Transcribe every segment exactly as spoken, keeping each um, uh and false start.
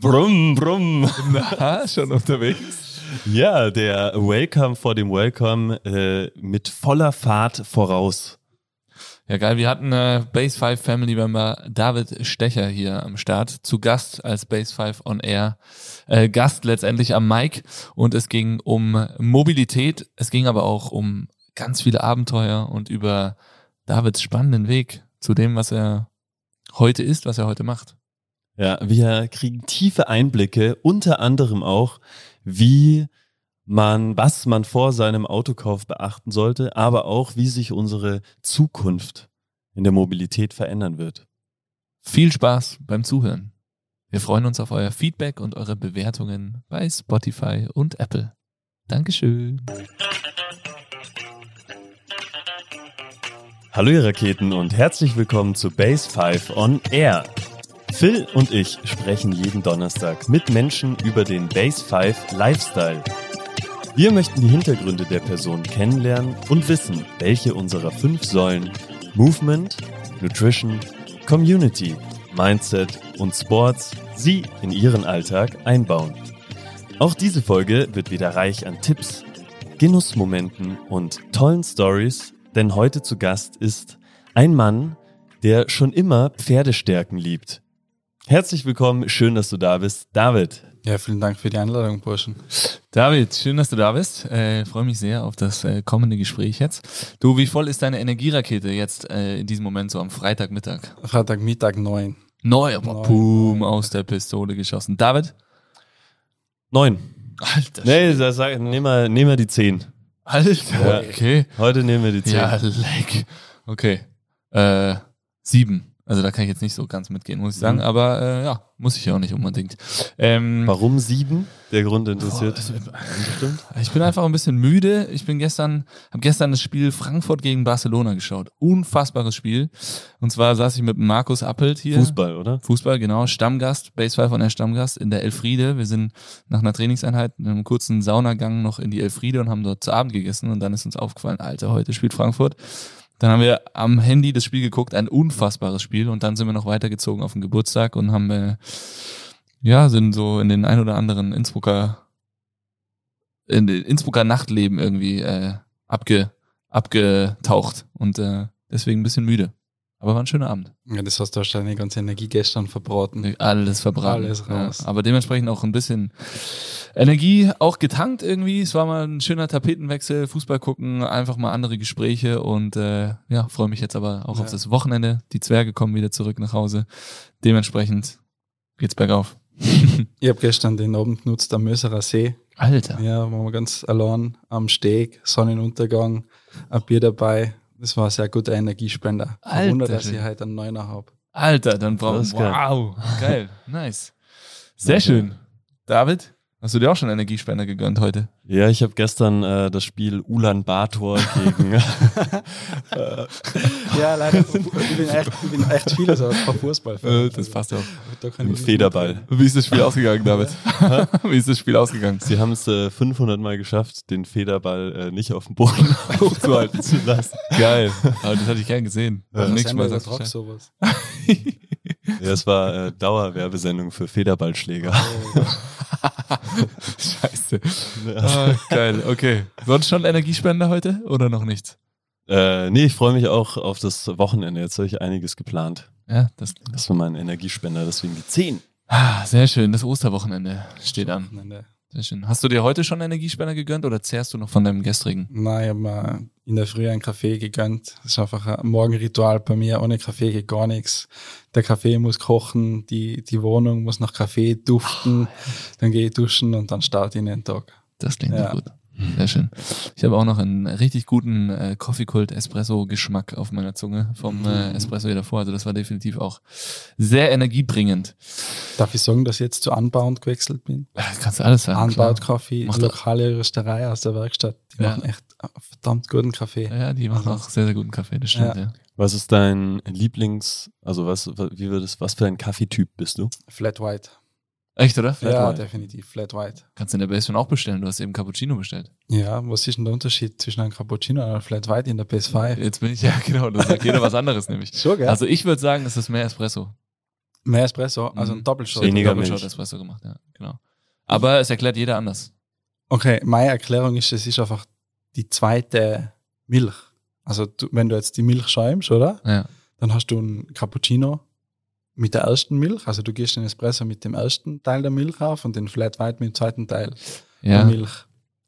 Brumm, brumm. Na, schon unterwegs. Ja, der Welcome vor dem Welcome äh, mit voller Fahrt voraus. Ja, geil. Wir hatten äh, Base five Family Member David Stecher hier am Start, zu Gast als Base five on Air, äh, Gast letztendlich am Mic, und es ging um Mobilität, es ging aber auch um ganz viele Abenteuer und über Davids spannenden Weg zu dem, was er heute ist, was er heute macht. Ja, wir kriegen tiefe Einblicke, unter anderem auch, wie man, was man vor seinem Autokauf beachten sollte, aber auch, wie sich unsere Zukunft in der Mobilität verändern wird. Viel Spaß beim Zuhören. Wir freuen uns auf euer Feedback und eure Bewertungen bei Spotify und Apple. Dankeschön. Hallo ihr Raketen und herzlich willkommen zu Base five on Air. Phil und ich sprechen jeden Donnerstag mit Menschen über den Base five Lifestyle. Wir möchten die Hintergründe der Person kennenlernen und wissen, welche unserer fünf Säulen Movement, Nutrition, Community, Mindset und Sports sie in ihren Alltag einbauen. Auch diese Folge wird wieder reich an Tipps, Genussmomenten und tollen Stories, denn heute zu Gast ist ein Mann, der schon immer Pferdestärken liebt. Herzlich willkommen, schön, dass du da bist, David. Ja, vielen Dank für die Einladung, Burschen. David, schön, dass du da bist. Äh, freue mich sehr auf das äh, kommende Gespräch jetzt. Du, wie voll ist deine Energierakete jetzt äh, in diesem Moment so am Freitagmittag? Freitagmittag neun. Neun, aber boom, aus der Pistole geschossen. David? Neun. Alter. Nee, das sag, nehm mal, nehm mal die zehn. Alter, ja, okay. Heute nehmen wir die zehn. Ja, leck. Okay, äh, sieben. Also da kann ich jetzt nicht so ganz mitgehen, muss ich sagen. Aber äh, ja, muss ich ja auch nicht unbedingt. Ähm, Warum sieben? Der Grund interessiert. Oh, ich bin einfach ein bisschen müde. Ich bin gestern, habe gestern das Spiel Frankfurt gegen Barcelona geschaut. Unfassbares Spiel. Und zwar saß ich mit Markus Appelt hier. Fußball, oder? Fußball, genau. Stammgast, Base five von der Stammgast in der Elfriede. Wir sind nach einer Trainingseinheit in einem kurzen Saunagang noch in die Elfriede und haben dort zu Abend gegessen. Und dann ist uns aufgefallen, Alter, heute spielt Frankfurt. Dann haben wir am Handy das Spiel geguckt, ein unfassbares Spiel, und dann sind wir noch weitergezogen auf den Geburtstag und haben, äh, ja, sind so in den ein oder anderen Innsbrucker, in den Innsbrucker Nachtleben irgendwie äh, abge, abgetaucht und äh, deswegen ein bisschen müde. Aber war ein schöner Abend. Ja, das hast du wahrscheinlich die ganze Energie gestern verbraten. Alles verbraten. Alles raus. Ja, aber dementsprechend auch ein bisschen Energie auch getankt irgendwie. Es war mal ein schöner Tapetenwechsel, Fußball gucken, einfach mal andere Gespräche und äh, ja, freue mich jetzt aber auch ja. auf das Wochenende. Die Zwerge kommen wieder zurück nach Hause. Dementsprechend geht's bergauf. Ich habe gestern den Abend genutzt am Möserer See. Alter. Ja, waren wir ganz allein am Steg, Sonnenuntergang, ein Bier dabei. Das war ein sehr guter Energiespender. Alter. Wunder, dass ich halt einen Neuner habe. Alter, dann brauchen wir... Wow, geil, nice. Sehr okay. Schön. David, hast du dir auch schon Energiespender gegönnt heute? Ja, ich habe gestern äh, das Spiel Ulan-Bator gegen... ja, leider, ich bin echt, ich bin echt vieles aus Fußball. Das passt auch. Im Federball. Wie ist das Spiel ausgegangen, David? Wie ist das Spiel ausgegangen? Sie haben es äh, fünfhundert Mal geschafft, den Federball äh, nicht auf dem Boden aufzuhalten zu lassen. Geil. Aber das hatte ich gern gesehen. Ja. Das nächste Mal sagt sowas. Ja, es war äh, Dauerwerbesendung für Federballschläger. Oh. Scheiße. Ja. Oh, geil, okay. Sonst schon Energiespender heute oder noch nichts? Äh, nee, ich freue mich auch auf das Wochenende. Jetzt habe ich einiges geplant. Ja, das, das war mein Energiespender, deswegen die zehn. Ah, sehr schön, das Osterwochenende steht an. Wochenende. Sehr schön. Hast du dir heute schon Energiespender gegönnt oder zehrst du noch von deinem gestrigen? Nein, ich habe mir in der Früh einen Kaffee gegönnt. Das ist einfach ein Morgenritual bei mir. Ohne Kaffee geht gar nichts. Der Kaffee muss kochen, die, die Wohnung muss nach Kaffee duften. Dann gehe ich duschen und dann starte ich den Tag. Das klingt ja gut. Sehr schön. Ich habe auch noch einen richtig guten äh, Coffee-Kult-Espresso-Geschmack auf meiner Zunge vom äh, Espresso hier davor. Also das war definitiv auch sehr energiebringend. Darf ich sagen, dass ich jetzt zu Unbound gewechselt bin? Ja, kannst du alles sagen. Unbound-Coffee, lokale Rösterei aus der Werkstatt. Die ja. machen echt verdammt guten Kaffee. Ja, die machen also auch sehr, sehr guten Kaffee, das stimmt, ja. ja. Was ist dein Lieblings-, also was, wie würdest, was für ein Kaffeetyp bist du? Flat White. Echt, oder? Flat ja, White. Definitiv. Flat White. Kannst du in der Base fünf auch bestellen. Du hast eben Cappuccino bestellt. Ja, was ist denn der Unterschied zwischen einem Cappuccino und einem Flat White in der Base fünf? Jetzt bin ich, ja genau, das sagt jeder was anderes nämlich. Schon, gell? Also ich würde sagen, es ist mehr Espresso. Mehr Espresso, also ein Doppelshot. Weniger Doppelshot Espresso gemacht, ja, genau. Aber es erklärt jeder anders. Okay, meine Erklärung ist, es ist einfach die zweite Milch. Also du, wenn du jetzt die Milch schäumst, oder? Ja. Dann hast du einen Cappuccino mit der ersten Milch. Also du gehst den Espresso mit dem ersten Teil der Milch auf und den Flat White mit dem zweiten Teil ja. der Milch.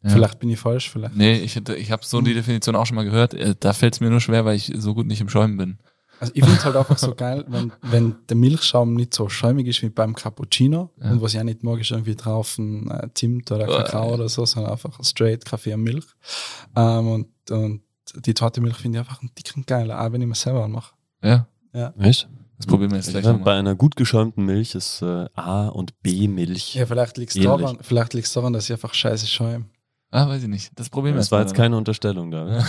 Ja. Vielleicht bin ich falsch, vielleicht. Nee, ich, ich habe so die Definition auch schon mal gehört. Da fällt es mir nur schwer, weil ich so gut nicht im Schäumen bin. Also ich finde es halt einfach so geil, wenn, wenn der Milchschaum nicht so schäumig ist wie beim Cappuccino ja. und was ja nicht mag, ist irgendwie drauf ein äh, Zimt oder Kakao oh, oder so, sondern einfach straight Kaffee und Milch. Ähm, und, und die zweite Milch finde ich einfach einen dicken geiler, auch wenn ich mir selber anmache. Ja. ja. Weißt du? Das probieren wir jetzt gleich ja, nochmal. Bei einer gut geschäumten Milch ist äh, A- und B-Milch. Ja, vielleicht liegt es daran, daran, dass ich einfach scheiße schäume. Ah, weiß ich nicht. Das probieren wir jetzt. Das war jetzt keine Unterstellung da. Ne?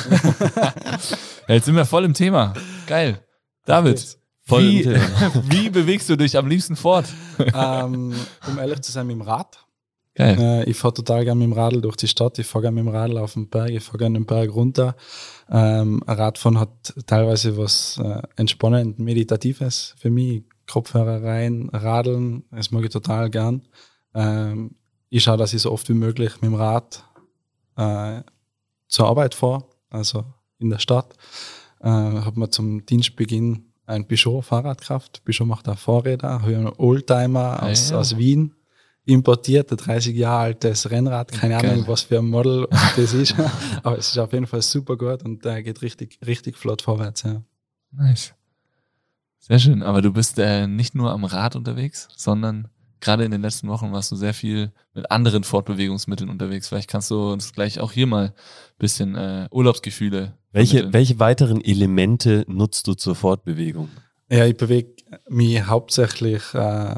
Ja, jetzt sind wir voll im Thema. Geil. David, voll wie, im Thema. Wie bewegst du dich am liebsten fort? Ähm, um ehrlich zu sein, mit dem Rad. Geil. Äh, ich fahre total gerne mit dem Radl durch die Stadt. Ich fahre gerne mit dem Radl auf den Berg. Ich fahre gerne den Berg runter. Ähm, Radfahren hat teilweise was äh, entspannend Meditatives für mich. Kopfhörer rein, Radeln, das mag ich total gern. Ähm, ich schaue, dass ich so oft wie möglich mit dem Rad äh, zur Arbeit fahre, also in der Stadt. Äh, habe mir zum Dienstbeginn ein Peugeot Fahrrad gekauft. Peugeot macht auch Fahrräder. Habe ich einen Oldtimer aus, ja, ja. aus Wien importiert, ein dreißig Jahre altes Rennrad. Keine Geil. Ahnung, was für ein Model das ist. Aber es ist auf jeden Fall super gut und äh, geht richtig, richtig flott vorwärts. Ja. Nice. Sehr schön. Aber du bist äh, nicht nur am Rad unterwegs, sondern gerade in den letzten Wochen warst du sehr viel mit anderen Fortbewegungsmitteln unterwegs. Vielleicht kannst du uns gleich auch hier mal ein bisschen äh, Urlaubsgefühle Welche, welche weiteren Elemente nutzt du zur Fortbewegung? Ja, ich bewege mich hauptsächlich äh,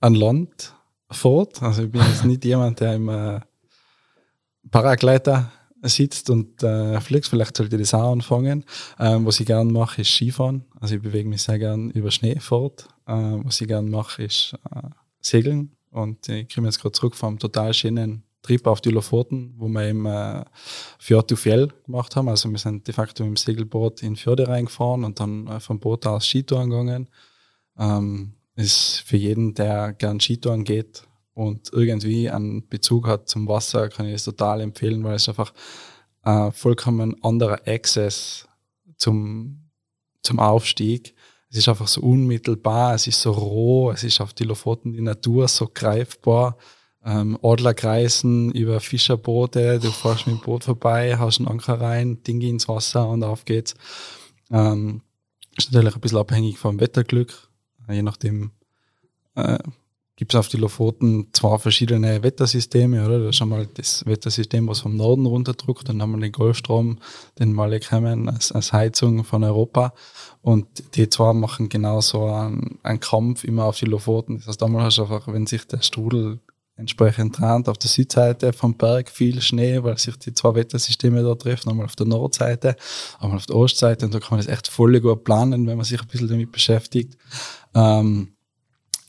an Land fort. Also ich bin jetzt nicht jemand, der im äh, Paragleiter sitzt und äh, fliegt. Vielleicht sollte ich das auch anfangen. Ähm, was ich gerne mache, ist Skifahren. Also ich bewege mich sehr gern über Schnee fort. Ähm, was ich gerne mache, ist äh, Segeln. Und ich komme jetzt gerade zurück vom total schönen Trip auf die Lofoten, wo wir im äh, Fjord to Fjell gemacht haben. Also wir sind de facto mit dem Segelboot in Fjorde reingefahren und dann äh, vom Boot aus Skitouren gegangen. Ähm, ist für jeden, der gern Skitouren geht und irgendwie einen Bezug hat zum Wasser, kann ich es total empfehlen, weil es einfach äh, vollkommen anderer Access zum, zum Aufstieg. Es ist einfach so unmittelbar, es ist so roh, es ist auf die Lofoten die Natur so greifbar. Ähm, Adler kreisen über Fischerboote, du fährst mit dem Boot vorbei, hast einen Anker rein, Ding ins Wasser und auf geht's. Ähm, ist natürlich ein bisschen abhängig vom Wetterglück. Je nachdem äh, gibt es auf die Lofoten zwei verschiedene Wettersysteme, oder? Da ist einmal das Wettersystem, was vom Norden runterdrückt, dann haben wir den Golfstrom, den wir alle kennen, als, als Heizung von Europa. Und die zwei machen genau so einen, einen Kampf immer auf die Lofoten. Das heißt, einmal hast du einfach, wenn sich der Strudel entsprechend trennt. Auf der Südseite vom Berg viel Schnee, weil sich die zwei Wettersysteme da treffen, einmal auf der Nordseite, einmal auf der Ostseite, und da kann man das echt voll gut planen, wenn man sich ein bisschen damit beschäftigt. Ähm,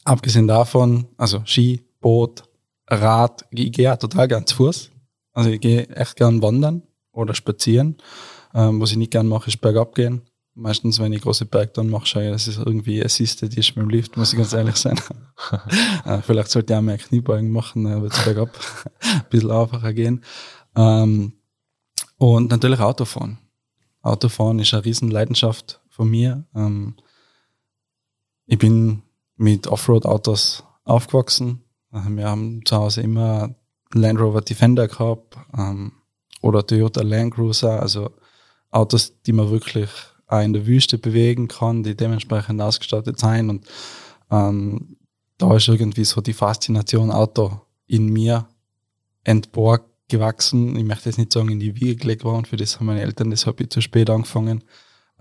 abgesehen davon, also Ski, Boot, Rad, ich gehe auch total gern zu Fuß. Also ich gehe echt gern wandern oder spazieren. Ähm, was ich nicht gern mache, ist bergab gehen. Meistens, wenn ich große Bergtouren mache, schaue ich, dass es irgendwie assisted ist mit dem Lift, muss ich ganz ehrlich sein. Vielleicht sollte ich auch mehr Kniebeugen machen, dann wird es bergab ein bisschen einfacher gehen. Und natürlich Autofahren. Autofahren ist eine riesen Leidenschaft von mir. Ich bin mit Offroad-Autos aufgewachsen. Wir haben zu Hause immer Land Rover Defender gehabt oder Toyota Land Cruiser, also Autos, die man wirklich auch in der Wüste bewegen kann, die dementsprechend ausgestattet sein. Und ähm, da ist irgendwie so die Faszination Auto in mir entborgt gewachsen. Ich möchte jetzt nicht sagen, in die Wiege gelegt worden, für das haben meine Eltern, das habe ich zu spät angefangen.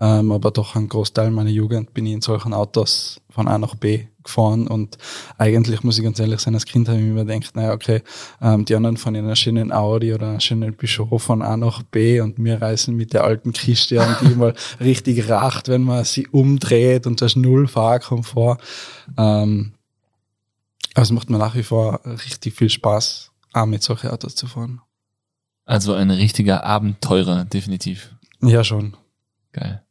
Ähm, aber doch einen Großteil meiner Jugend bin ich in solchen Autos von A nach B gefahren. Und eigentlich, muss ich ganz ehrlich sein, als Kind habe ich mir gedacht, naja, okay, ähm, die anderen fahren in einer schönen Audi oder einer schönen Peugeot von A nach B und wir reisen mit der alten Kiste an, die mal richtig racht, wenn man sie umdreht und das null Fahrkomfort. Ähm, aber es macht mir nach wie vor richtig viel Spaß, auch mit solchen Autos zu fahren. Also ein richtiger Abenteurer, definitiv. Ja, schon. Geil.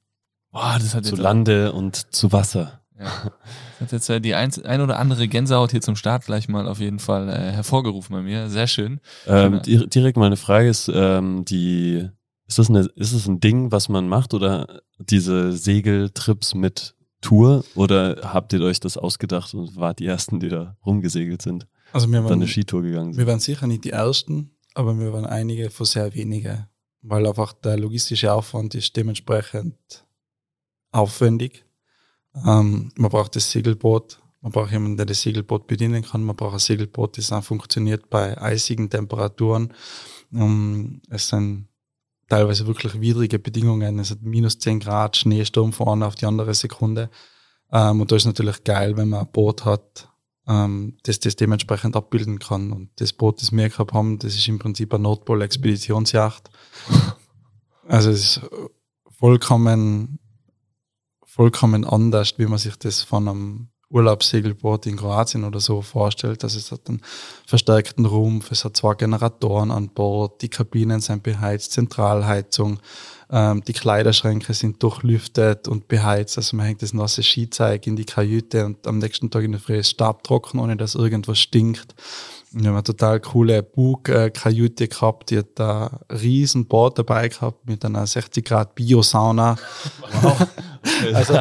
Boah, das hat zu Lande und zu Wasser. Ja. Das hat jetzt äh, die ein, ein oder andere Gänsehaut hier zum Start gleich mal auf jeden Fall äh, hervorgerufen bei mir. Sehr schön. Ähm, direkt meine Frage ist, ähm, die, ist das eine, ist das ein Ding, was man macht, oder diese Segeltrips mit Tour, oder habt ihr euch das ausgedacht und wart die Ersten, die da rumgesegelt sind? Also wir waren, dann eine Skitour gegangen sind. Wir waren sicher nicht die Ersten, aber wir waren einige von sehr wenigen, weil einfach der logistische Aufwand ist dementsprechend aufwendig. Ähm, man braucht das Segelboot, man braucht jemanden, der das Segelboot bedienen kann, man braucht ein Segelboot, das auch funktioniert bei eisigen Temperaturen. Ähm, es sind teilweise wirklich widrige Bedingungen, es hat minus zehn Grad, Schneesturm von einer auf die andere Sekunde. Ähm, und da ist natürlich geil, wenn man ein Boot hat, ähm, das das dementsprechend abbilden kann. Und das Boot, das wir gehabt haben, das ist im Prinzip eine Nordpol-Expeditionsjacht. Also es ist vollkommen vollkommen anders, wie man sich das von einem Urlaubssegelboot in Kroatien oder so vorstellt. Also es hat einen verstärkten Rumpf, es hat zwei Generatoren an Bord, die Kabinen sind beheizt, Zentralheizung, ähm, die Kleiderschränke sind durchlüftet und beheizt. Also man hängt das nasse Skizeug in die Kajüte und am nächsten Tag in der Früh ist staubtrocken, ohne dass irgendwas stinkt. Wir haben eine total coole Bug-Kajüte gehabt, die hat da ein riesen Board dabei gehabt mit einer sechzig Grad Bio-Sauna. Wow. Also,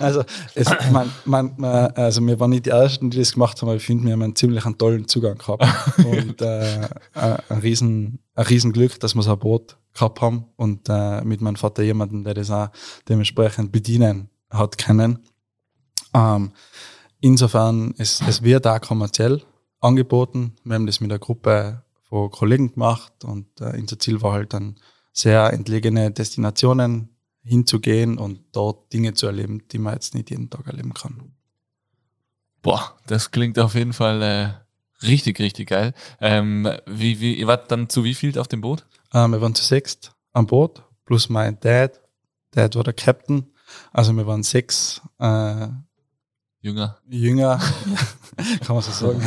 also, es, man, man, also wir waren nicht die Ersten, die das gemacht haben, aber ich finde, wir haben einen ziemlich einen tollen Zugang gehabt und äh, ein, riesen, ein riesen Glück, dass wir so ein Boot gehabt haben und äh, mit meinem Vater jemanden, der das auch dementsprechend bedienen hat können. Ähm, insofern, es, es wird auch kommerziell angeboten. Wir haben das mit einer Gruppe von Kollegen gemacht und äh, unser Ziel war halt dann sehr entlegene Destinationen hinzugehen und dort Dinge zu erleben, die man jetzt nicht jeden Tag erleben kann. Boah, das klingt auf jeden Fall äh, richtig, richtig geil. Ähm, wie, wie, ihr wart dann zu wie viel auf dem Boot? Ähm, wir waren zu sechst am Boot, plus mein Dad. Dad war der Captain. Also wir waren sechs äh, Jünger. Jünger, kann man so sagen.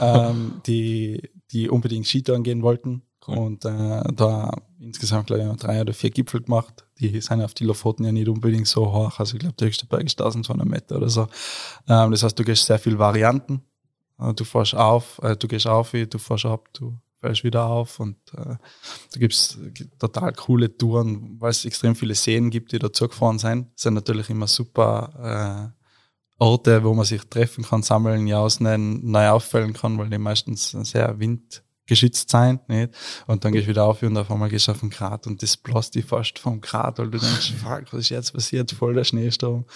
ähm, die, die unbedingt Skitouren gehen wollten. Cool. Und äh, da insgesamt, glaube ich, haben wir drei oder vier Gipfel gemacht. Die sind auf die Lofoten ja nicht unbedingt so hoch. Also ich glaube, der höchste Berg ist zwölfhundert Meter oder so. Ähm, das heißt, du gehst sehr viele Varianten. Du fährst auf, äh, du gehst auf, du fährst ab, du fährst wieder auf. Und äh, da gibt es total coole Touren, weil es extrem viele Seen gibt, die dazu gefahren sind. Das sind natürlich immer super äh, Orte, wo man sich treffen kann, sammeln, jausnen, neu auffällen kann, weil die meistens sehr wind geschützt sein, nicht? Und dann gehst du wieder auf und auf einmal gehst du auf den Grat und das blast dich fast vom Grat, weil du denkst, fuck, was ist jetzt passiert, voll der Schneesturm.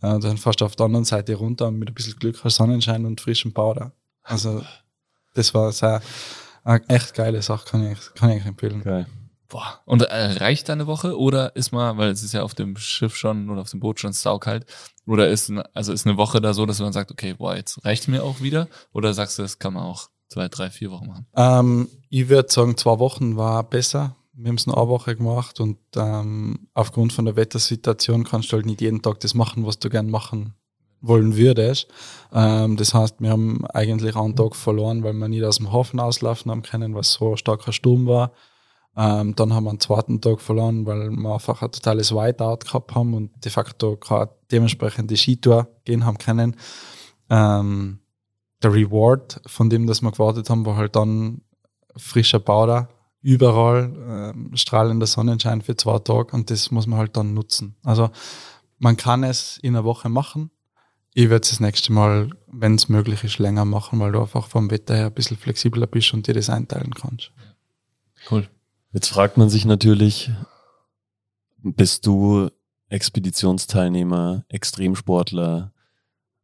Und dann fährst du auf der anderen Seite runter und mit ein bisschen Glück hast Sonnenschein und frischen Powder. Also das war sehr, eine echt geile Sache, kann ich, kann ich empfehlen. Geil. Boah. Und äh, reicht eine Woche oder ist mal, weil es ist ja auf dem Schiff schon oder auf dem Boot schon saukalt, oder ist, ein, also ist eine Woche da so, dass man sagt, okay, boah, jetzt reicht mir auch wieder, oder sagst du, das kann man auch zwei, drei, vier Wochen machen? Ähm, ich würde sagen, zwei Wochen war besser. Wir haben es eine Woche gemacht und ähm, aufgrund von der Wettersituation kannst du halt nicht jeden Tag das machen, was du gern machen wollen würdest. Ähm, das heißt, wir haben eigentlich einen Tag verloren, weil wir nicht aus dem Hafen auslaufen haben können, weil es so ein starker Sturm war. Ähm, dann haben wir einen zweiten Tag verloren, weil wir einfach ein totales Whiteout gehabt haben und de facto keine dementsprechende Skitour gehen haben können. Ähm, Der Reward, von dem, dass wir gewartet haben, war halt dann frischer Powder, überall, äh, strahlender Sonnenschein für zwei Tage, und das muss man halt dann nutzen. Also man kann es in einer Woche machen. Ich werde es das nächste Mal, wenn es möglich ist, länger machen, weil du einfach vom Wetter her ein bisschen flexibler bist und dir das einteilen kannst. Cool. Jetzt fragt man sich natürlich, bist du Expeditionsteilnehmer, Extremsportler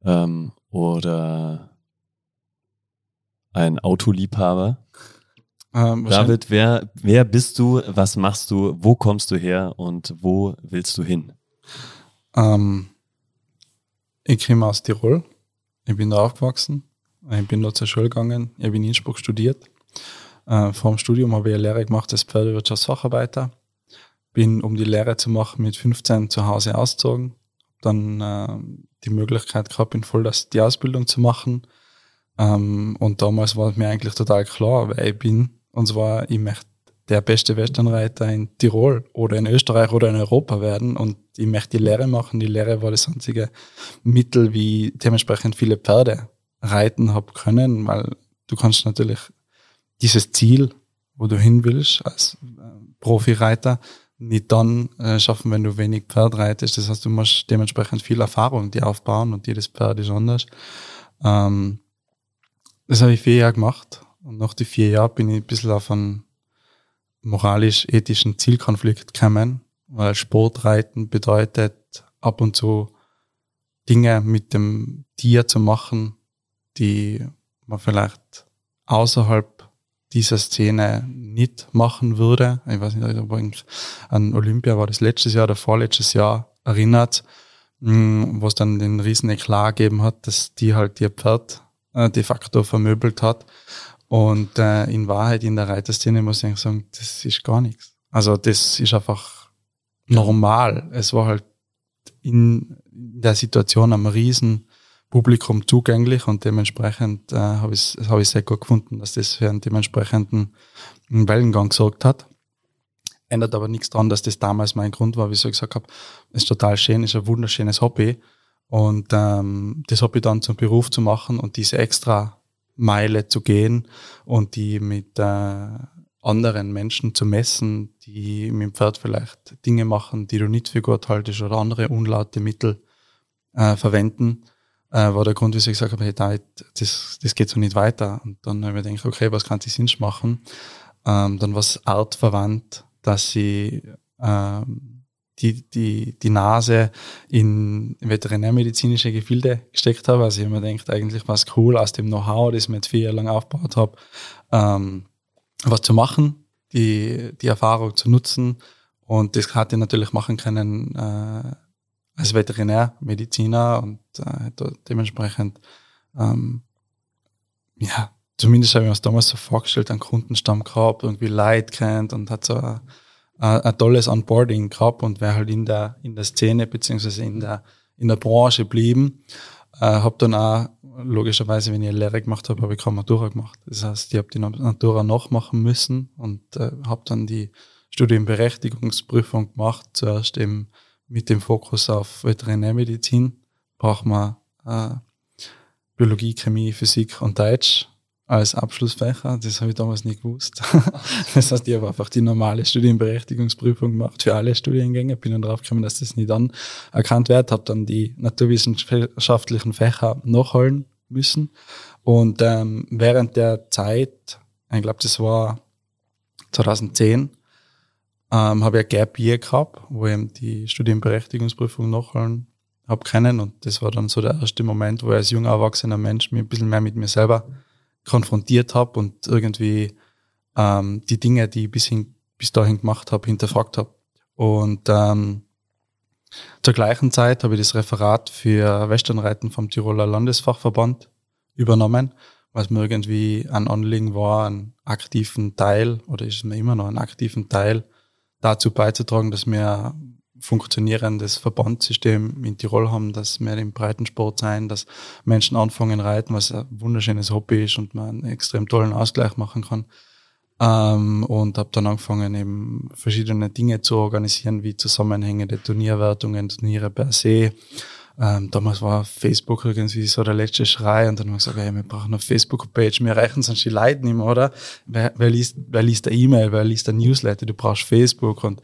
ähm, oder ein Autoliebhaber? Ähm, David, wer, wer bist du, was machst du, wo kommst du her und wo willst du hin? Ähm, ich komme aus Tirol, ich bin da aufgewachsen, ich bin da zur Schule gegangen, ich habe in Innsbruck studiert. Äh, vor dem Studium habe ich eine Lehre gemacht als Pferdewirtschaftsfacharbeiter, bin, um die Lehre zu machen, mit fünfzehn zu Hause ausgezogen, dann äh, die Möglichkeit gehabt, in Vollgas die Ausbildung zu machen. Um, und damals war mir eigentlich total klar, wer ich bin. Und zwar, ich möchte der beste Westernreiter in Tirol oder in Österreich oder in Europa werden, und ich möchte die Lehre machen. Die Lehre war das einzige Mittel, wie dementsprechend viele Pferde reiten habe können, weil du kannst natürlich dieses Ziel, wo du hin willst als Profireiter, nicht dann schaffen, wenn du wenig Pferd reitest. Das heißt, du musst dementsprechend viel Erfahrung die aufbauen und jedes Pferd ist anders. Ähm, das habe ich vier Jahre gemacht und nach den vier Jahren bin ich ein bisschen auf einen moralisch-ethischen Zielkonflikt gekommen, weil Sportreiten bedeutet, ab und zu Dinge mit dem Tier zu machen, die man vielleicht außerhalb dieser Szene nicht machen würde. Ich weiß nicht, an Olympia war das letztes Jahr oder vorletztes Jahr erinnert, was dann den riesen Eklat gegeben hat, dass die halt ihr Pferd äh, de facto vermöbelt hat. Und äh, in Wahrheit, in der Reiterszene muss ich sagen, das ist gar nichts. Also das ist einfach normal. Es war halt in der Situation am riesen Publikum zugänglich und dementsprechend äh, habe ich es hab sehr gut gefunden, dass das für einen dementsprechenden Wellengang gesorgt hat. Ändert aber nichts daran, dass das damals mein Grund war, wie ich so gesagt habe, ist total schön, ist ein wunderschönes Hobby und ähm, das Hobby dann zum Beruf zu machen und diese extra Meile zu gehen und die mit äh, anderen Menschen zu messen, die mit dem Pferd vielleicht Dinge machen, die du nicht für gut haltest oder andere unlaute Mittel äh, verwenden, war der Grund, wieso ich gesagt habe, hey, da, das, das geht so nicht weiter. Und dann habe ich mir gedacht, okay, was kann ich sonst machen? Ähm, dann war es artverwandt, dass ich ähm, die, die, die Nase in veterinärmedizinische Gefilde gesteckt habe. Also ich habe mir gedacht, eigentlich war es cool, aus dem Know-how, das ich mir jetzt vier Jahre lang aufgebaut habe, ähm, was zu machen, die, die Erfahrung zu nutzen. Und das hatte ich natürlich machen können, äh, als Veterinärmediziner und äh, dementsprechend, ähm, ja, zumindest habe ich mir das damals so vorgestellt, einen Kundenstamm gehabt, irgendwie Leute kennt und hat so ein, ein, ein tolles Onboarding gehabt und wäre halt in der, in der Szene beziehungsweise in der, in der Branche geblieben. Äh, habe dann auch, logischerweise, wenn ich eine Lehre gemacht habe, habe ich keine Matura gemacht. Das heißt, ich habe die Matura nachmachen müssen und äh, habe dann die Studienberechtigungsprüfung gemacht, zuerst im mit dem Fokus auf Veterinärmedizin braucht man äh, Biologie, Chemie, Physik und Deutsch als Abschlussfächer. Das habe ich damals nicht gewusst. Das heißt, ich habe einfach die normale Studienberechtigungsprüfung gemacht für alle Studiengänge. Bin dann drauf gekommen, dass das nicht anerkannt wird. Habe dann die naturwissenschaftlichen Fächer nachholen müssen. Und ähm, während der Zeit, ich glaube, das war zwanzig zehn, Ähm, habe ich ein Gap Year gehabt, wo ich eben die Studienberechtigungsprüfung nachholen habe können. Und das war dann so der erste Moment, wo ich als junger, erwachsener Mensch mich ein bisschen mehr mit mir selber konfrontiert habe und irgendwie ähm, die Dinge, die ich bis, hin, bis dahin gemacht habe, hinterfragt habe. Und ähm, zur gleichen Zeit habe ich das Referat für Westernreiten vom Tiroler Landesfachverband übernommen, weil es mir irgendwie ein Anliegen war, einen aktiven Teil, oder ist es mir immer noch einen aktiven Teil, dazu beizutragen, dass wir ein funktionierendes Verbandssystem in Tirol haben, dass wir im Breitensport sein, dass Menschen anfangen reiten, was ein wunderschönes Hobby ist und man einen extrem tollen Ausgleich machen kann. Ähm, und habe dann angefangen, eben verschiedene Dinge zu organisieren, wie zusammenhängende Turnierwertungen, Turniere per se. Ähm, damals war Facebook irgendwie so der letzte Schrei und dann haben wir gesagt, hey, wir brauchen eine Facebook-Page, wir erreichen sonst die Leute nicht mehr, oder? Wer, wer liest, wer liest eine E-Mail, wer liest eine Newsletter, du brauchst Facebook und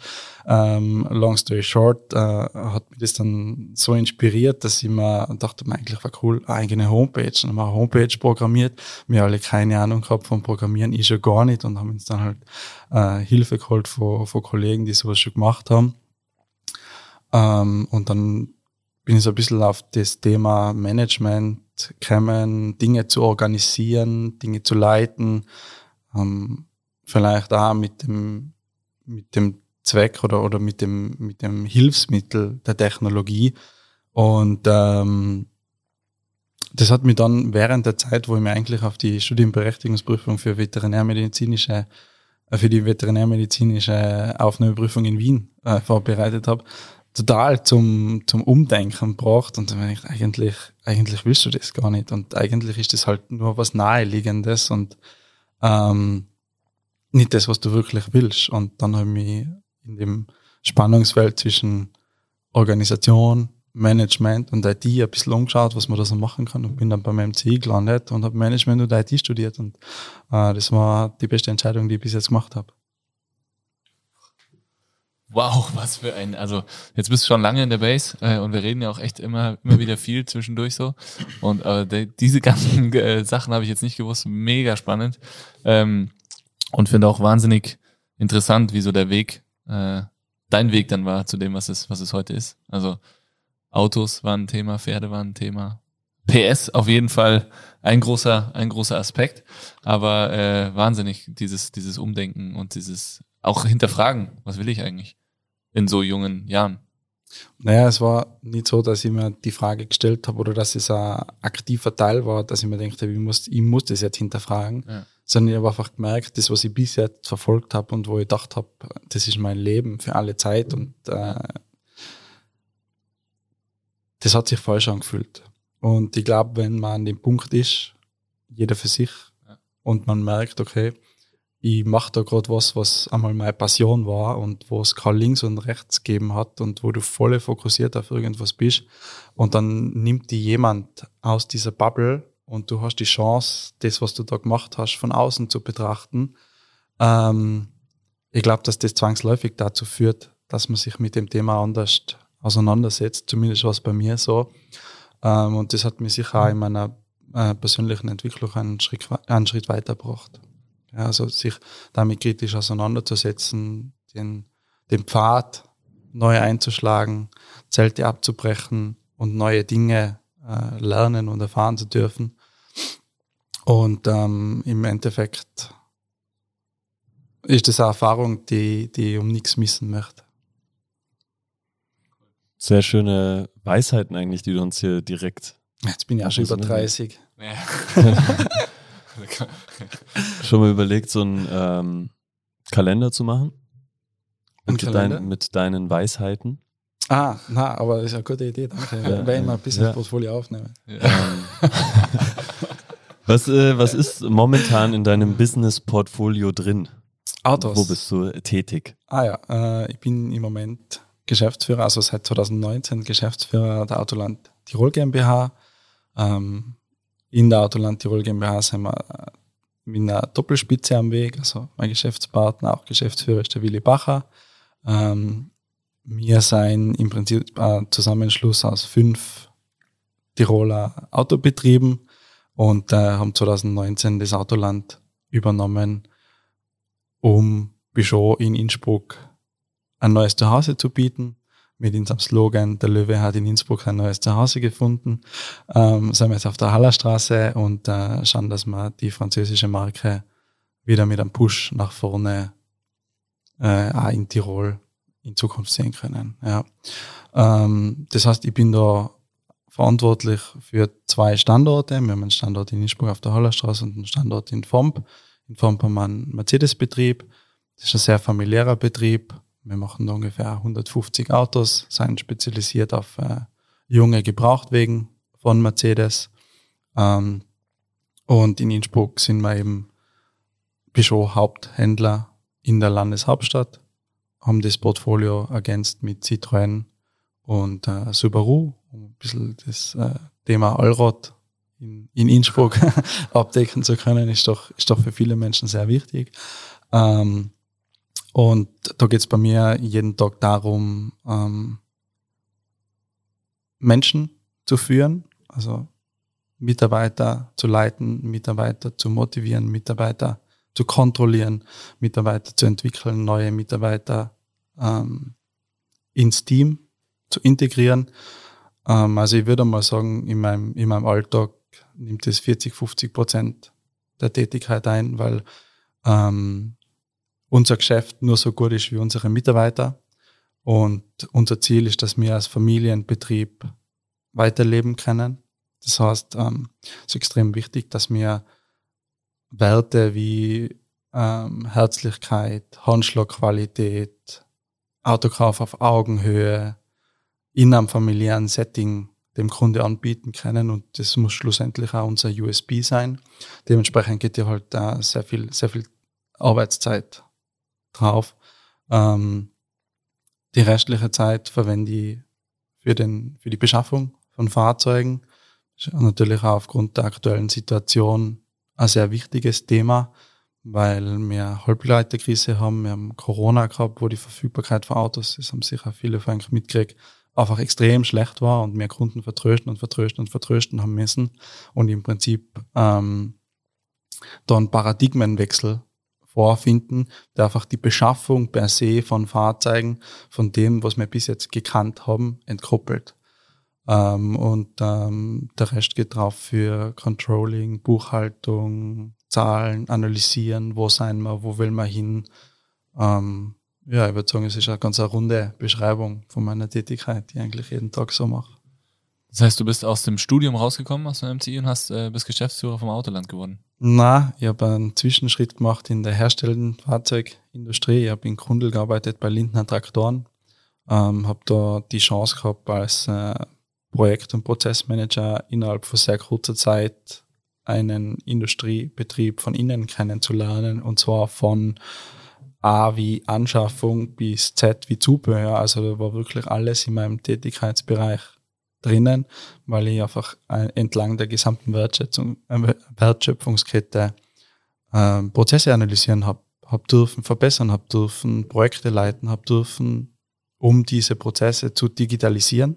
ähm, long story short äh, hat mich das dann so inspiriert, dass ich mir dachte, eigentlich war cool, eine eigene Homepage. Und dann haben wir eine Homepage programmiert, wir haben alle keine Ahnung gehabt vom Programmieren, ich schon gar nicht und haben uns dann halt äh, Hilfe geholt von, von Kollegen, die sowas schon gemacht haben. Ähm, und dann bin ich so ein bisschen auf das Thema Management gekommen, Dinge zu organisieren, Dinge zu leiten, ähm, vielleicht auch mit dem, mit dem Zweck oder, oder mit dem, mit dem Hilfsmittel der Technologie. Und, ähm, das hat mich dann während der Zeit, wo ich mir eigentlich auf die Studienberechtigungsprüfung für veterinärmedizinische, für die veterinärmedizinische Aufnahmeprüfung in Wien äh, vorbereitet habe, total zum, zum Umdenken gebracht und dann habe ich gedacht, eigentlich, eigentlich willst du das gar nicht und eigentlich ist das halt nur was Naheliegendes und ähm, nicht das, was du wirklich willst. Und dann habe ich mich in dem Spannungsfeld zwischen Organisation, Management und I T ein bisschen umgeschaut, was man da so machen kann, und bin dann beim M C I gelandet und habe Management und I T studiert, und äh, das war die beste Entscheidung, die ich bis jetzt gemacht habe. Wow, was für ein, also jetzt bist du schon lange in der Base äh, und wir reden ja auch echt immer immer wieder viel zwischendurch so, und äh, de, diese ganzen äh, Sachen habe ich jetzt nicht gewusst, mega spannend, ähm, und finde auch wahnsinnig interessant, wie so der Weg, äh, dein Weg dann war zu dem, was es, was es heute ist. Also Autos waren ein Thema, Pferde waren ein Thema, P S auf jeden Fall ein großer, ein großer Aspekt, aber äh, wahnsinnig dieses, dieses Umdenken und dieses auch hinterfragen, was will ich eigentlich in so jungen Jahren? Naja, es war nicht so, dass ich mir die Frage gestellt habe oder dass es ein aktiver Teil war, dass ich mir gedacht habe, ich muss, ich muss das jetzt hinterfragen, ja. Sondern ich habe einfach gemerkt, das, was ich bis jetzt verfolgt habe und wo ich gedacht habe, das ist mein Leben für alle Zeit, und äh, das hat sich falsch angefühlt. Und ich glaube, wenn man an dem Punkt ist, jeder für sich, ja, und man merkt, okay, ich mache da gerade was, was einmal meine Passion war und wo es kein Links und Rechts gegeben hat und wo du voll fokussiert auf irgendwas bist, und dann nimmt dich jemand aus dieser Bubble und du hast die Chance, das, was du da gemacht hast, von außen zu betrachten. Ähm, ich glaube, dass das zwangsläufig dazu führt, dass man sich mit dem Thema anders auseinandersetzt, zumindest war es bei mir so. Ähm, und das hat mich sicher auch in meiner äh, persönlichen Entwicklung einen Schritt, einen Schritt weitergebracht. Ja, also sich damit kritisch auseinanderzusetzen, den, den Pfad neu einzuschlagen, Zelte abzubrechen und neue Dinge äh, lernen und erfahren zu dürfen. Und ähm, im Endeffekt ist das eine Erfahrung, die, die ich um nichts missen möchte. Sehr schöne Weisheiten eigentlich, die du uns hier direkt... Jetzt bin ich auch schon über dreißig. Ja. Schon mal überlegt, so einen ähm, Kalender zu machen? Mit, Kalender? Dein, mit deinen Weisheiten? Ah, na, aber das ist eine gute Idee, danke. Ja, wenn ich mal ein bisschen ja. das Portfolio aufnehme. Ja. Ähm, was, äh, was ist momentan in deinem Business-Portfolio drin? Autos. Wo bist du tätig? Ah ja, äh, ich bin im Moment Geschäftsführer, also seit zwanzig neunzehn Geschäftsführer der Autoland Tirol GmbH. Ähm, In der Autoland Tirol GmbH sind wir mit einer Doppelspitze am Weg. Also mein Geschäftspartner, auch Geschäftsführer, ist der Willi Bacher. Ähm, wir sind im Prinzip ein Zusammenschluss aus fünf Tiroler Autobetrieben und äh, haben zwanzig neunzehn das Autoland übernommen, um Peugeot in Innsbruck ein neues Zuhause zu bieten. Mit unserem Slogan, der Löwe hat in Innsbruck ein neues Zuhause gefunden. Ähm, sind wir jetzt auf der Hallerstraße und äh, schauen, dass wir die französische Marke wieder mit einem Push nach vorne äh, auch in Tirol in Zukunft sehen können. Ja. Ähm, das heißt, ich bin da verantwortlich für zwei Standorte. Wir haben einen Standort in Innsbruck auf der Hallerstraße und einen Standort in Vomp. In Vomp haben wir einen Mercedes-Betrieb. Das ist ein sehr familiärer Betrieb. Wir machen da ungefähr hundertfünfzig Autos, sind spezialisiert auf äh, junge Gebrauchtwagen von Mercedes. Ähm, und in Innsbruck sind wir eben Peugeot-Haupthändler in der Landeshauptstadt, haben das Portfolio ergänzt mit Citroën und äh, Subaru, um ein bisschen das äh, Thema Allrad in, in Innsbruck abdecken zu können, ist doch, ist doch für viele Menschen sehr wichtig. Ähm, Und da geht es bei mir jeden Tag darum, ähm, Menschen zu führen, also Mitarbeiter zu leiten, Mitarbeiter zu motivieren, Mitarbeiter zu kontrollieren, Mitarbeiter zu entwickeln, neue Mitarbeiter ähm, ins Team zu integrieren. Ähm, also ich würde mal sagen, in meinem, in meinem Alltag nimmt das vierzig, fünfzig Prozent der Tätigkeit ein, weil ähm, unser Geschäft nur so gut ist wie unsere Mitarbeiter, und unser Ziel ist, dass wir als Familienbetrieb weiterleben können. Das heißt, ähm, es ist extrem wichtig, dass wir Werte wie ähm, Herzlichkeit, Handschlagqualität, Autokauf auf Augenhöhe in einem familiären Setting dem Kunde anbieten können, und das muss schlussendlich auch unser U S P sein. Dementsprechend geht ja halt äh, sehr viel, sehr viel Arbeitszeit drauf. Ähm, die restliche Zeit verwende ich für, den, für die Beschaffung von Fahrzeugen. Das ist natürlich auch aufgrund der aktuellen Situation ein sehr wichtiges Thema, weil wir Halbleiterkrise haben, wir haben Corona gehabt, wo die Verfügbarkeit von Autos, das haben sicher viele von euch mitgekriegt, einfach extrem schlecht war und wir Kunden vertrösten und vertrösten und vertrösten haben müssen und im Prinzip ähm, da einen Paradigmenwechsel vorfinden, der einfach die Beschaffung per se von Fahrzeugen von dem, was wir bis jetzt gekannt haben, entkoppelt. Ähm, und ähm, der Rest geht drauf für Controlling, Buchhaltung, Zahlen, analysieren, wo sind wir, wo will man hin. Ähm, ja, ich würde sagen, es ist eine ganz runde Beschreibung von meiner Tätigkeit, die ich eigentlich jeden Tag so mache. Das heißt, du bist aus dem Studium rausgekommen, aus dem M C I und hast äh, bist Geschäftsführer vom Autoland geworden? Nein, ich habe einen Zwischenschritt gemacht in der herstellenden Fahrzeugindustrie. Ich habe in Kundl gearbeitet bei Lindner Traktoren. Ähm, habe da die Chance gehabt, als äh, Projekt- und Prozessmanager innerhalb von sehr kurzer Zeit einen Industriebetrieb von innen kennenzulernen, und zwar von A wie Anschaffung bis Z wie Zubehör. Also da war wirklich alles in meinem Tätigkeitsbereich drinnen, weil ich einfach entlang der gesamten Wertschöpfung, Wertschöpfungskette äh, Prozesse analysieren habe hab dürfen, verbessern habe dürfen, Projekte leiten habe dürfen, um diese Prozesse zu digitalisieren.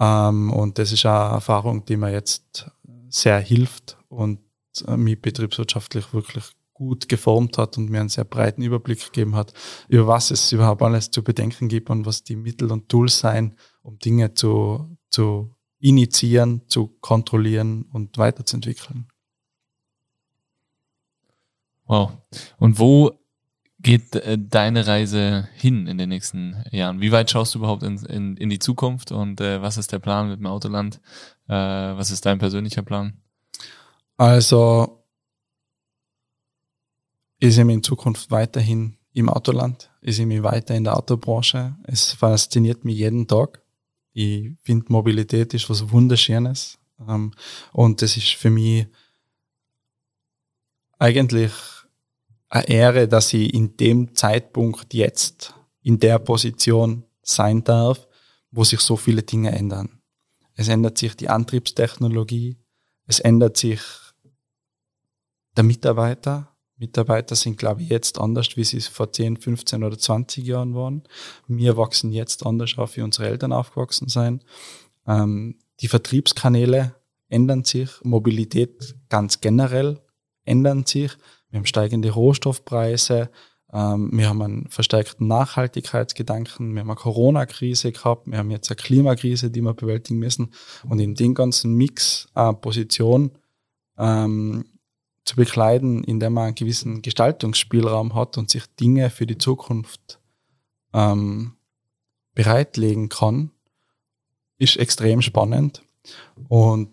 Um, und das ist eine Erfahrung, die mir jetzt sehr hilft und mich betriebswirtschaftlich wirklich gut geformt hat und mir einen sehr breiten Überblick gegeben hat, über was es überhaupt alles zu bedenken gibt und was die Mittel und Tools sein, um Dinge zu, zu initiieren, zu kontrollieren und weiterzuentwickeln. Wow. Und wo geht äh, deine Reise hin in den nächsten Jahren? Wie weit schaust du überhaupt in, in, in die Zukunft und äh, was ist der Plan mit dem Autoland? Äh, was ist dein persönlicher Plan? Also, ich sehe mich in Zukunft weiterhin im Autoland. Ich sehe mich weiter in der Autobranche. Es fasziniert mich jeden Tag. Ich finde, Mobilität ist was Wunderschönes. Ähm, und das ist für mich eigentlich eine Ehre, dass ich in dem Zeitpunkt jetzt in der Position sein darf, wo sich so viele Dinge ändern. Es ändert sich die Antriebstechnologie, es ändert sich der Mitarbeiter. Mitarbeiter sind, glaube ich, jetzt anders, wie sie es vor zehn, fünfzehn oder zwanzig Jahren waren. Wir wachsen jetzt anders auf, wie unsere Eltern aufgewachsen sind. Ähm, die Vertriebskanäle ändern sich, Mobilität ganz generell ändern sich. Wir haben steigende Rohstoffpreise, ähm, wir haben einen verstärkten Nachhaltigkeitsgedanken, wir haben eine Corona-Krise gehabt, wir haben jetzt eine Klimakrise, die wir bewältigen müssen. Und in den ganzen Mix äh, Position ähm, zu bekleiden, in der man einen gewissen Gestaltungsspielraum hat und sich Dinge für die Zukunft ähm, bereitlegen kann, ist extrem spannend. Und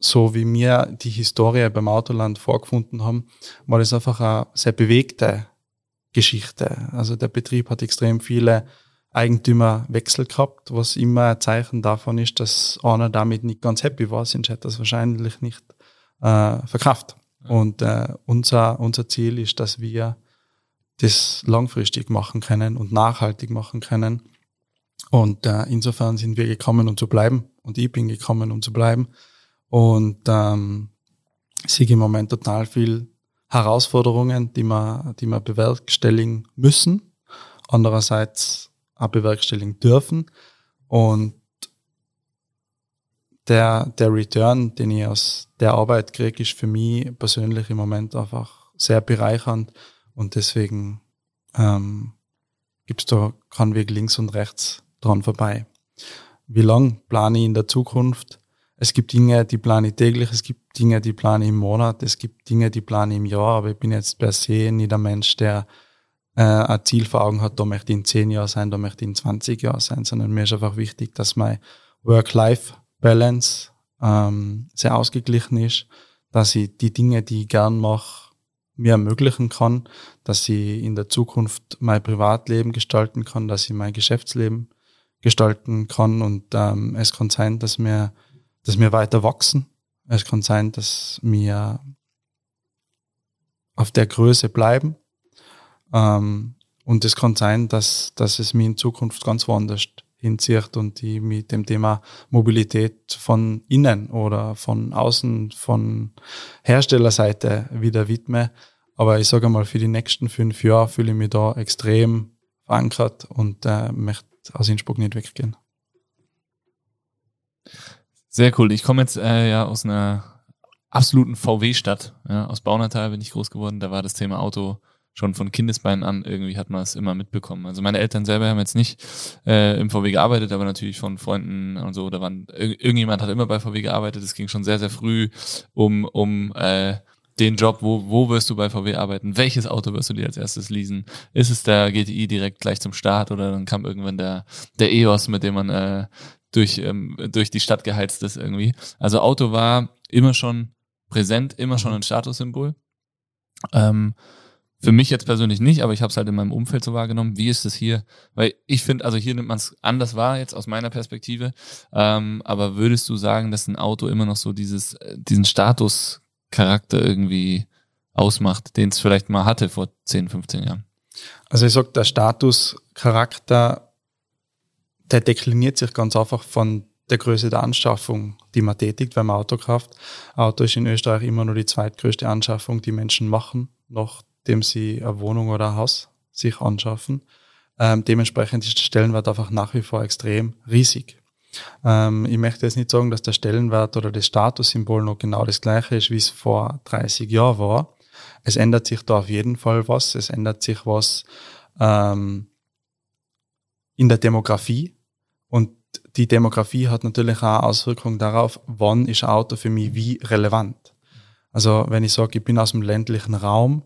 so wie wir die Historie beim Autoland vorgefunden haben, war das einfach eine sehr bewegte Geschichte. Also der Betrieb hat extrem viele Eigentümerwechsel gehabt, was immer ein Zeichen davon ist, dass einer damit nicht ganz happy war, sonst hätte er es wahrscheinlich nicht äh, verkauft. Und äh, unser, unser Ziel ist, dass wir das langfristig machen können und nachhaltig machen können. Und äh, insofern sind wir gekommen, um zu bleiben. Und ich bin gekommen, um zu bleiben. Und ähm, sehe im Moment total viel Herausforderungen, die wir, die wir bewerkstelligen müssen, andererseits auch bewerkstelligen dürfen. Und der, der Return, den ich aus der Arbeit kriege, ist für mich persönlich im Moment einfach sehr bereichernd. Und deswegen ähm, gibt es da keinen Weg links und rechts dran vorbei. Wie lange plane ich in der Zukunft? Es gibt Dinge, die plane ich täglich, es gibt Dinge, die plane ich im Monat, es gibt Dinge, die plane ich im Jahr, aber ich bin jetzt per se nicht ein Mensch, der äh, ein Ziel vor Augen hat, da möchte ich in zehn Jahren sein, da möchte ich in zwanzig Jahren sein, sondern mir ist einfach wichtig, dass meine Work-Life-Balance ähm, sehr ausgeglichen ist, dass ich die Dinge, die ich gern mache, mir ermöglichen kann, dass ich in der Zukunft mein Privatleben gestalten kann, dass ich mein Geschäftsleben gestalten kann und ähm, es kann sein, dass mir dass wir weiter wachsen. Es kann sein, dass wir auf der Größe bleiben. Ähm, und es kann sein, dass, dass es mich in Zukunft ganz woanders hinzieht und ich mit dem Thema Mobilität von innen oder von außen, von Herstellerseite wieder widme. Aber ich sage mal, für die nächsten fünf Jahre fühle ich mich da extrem verankert und äh, möchte aus Innsbruck nicht weggehen. Sehr cool. Ich komme jetzt äh, ja aus einer absoluten V W-Stadt. Ja, aus Baunatal bin ich groß geworden. Da war das Thema Auto schon von Kindesbeinen an. Irgendwie hat man es immer mitbekommen. Also meine Eltern selber haben jetzt nicht äh, im V W gearbeitet, aber natürlich von Freunden und so. Da waren irg- irgendjemand hat immer bei V W gearbeitet. Es ging schon sehr, sehr früh um um äh, den Job, wo, wo wirst du bei V W arbeiten? Welches Auto wirst du dir als erstes leasen? Ist es der G T I direkt gleich zum Start oder dann kam irgendwann der der E O S, mit dem man äh, durch ähm, durch die Stadt geheizt ist irgendwie. Also Auto war immer schon präsent, immer schon ein Statussymbol. Ähm, für mich jetzt persönlich nicht, aber ich habe es halt in meinem Umfeld so wahrgenommen. Wie ist es hier? Weil ich finde, also hier nimmt man es anders wahr jetzt aus meiner Perspektive. Ähm, aber würdest du sagen, dass ein Auto immer noch so dieses diesen Status Charakter irgendwie ausmacht, den es vielleicht mal hatte vor zehn, fünfzehn Jahren? Also ich sage, der Statuscharakter, der dekliniert sich ganz einfach von der Größe der Anschaffung, die man tätigt, wenn man Auto kauft. Auto ist in Österreich immer nur die zweitgrößte Anschaffung, die Menschen machen, nachdem sie eine Wohnung oder ein Haus sich anschaffen. Ähm, dementsprechend ist der Stellenwert einfach nach wie vor extrem riesig. Ähm, ich möchte jetzt nicht sagen, dass der Stellenwert oder das Statussymbol noch genau das gleiche ist, wie es vor dreißig Jahren war. Es ändert sich da auf jeden Fall was. Es ändert sich was ähm, in der Demografie. Und die Demografie hat natürlich auch Auswirkungen darauf, wann ist ein Auto für mich wie relevant. Also wenn ich sage, ich bin aus dem ländlichen Raum,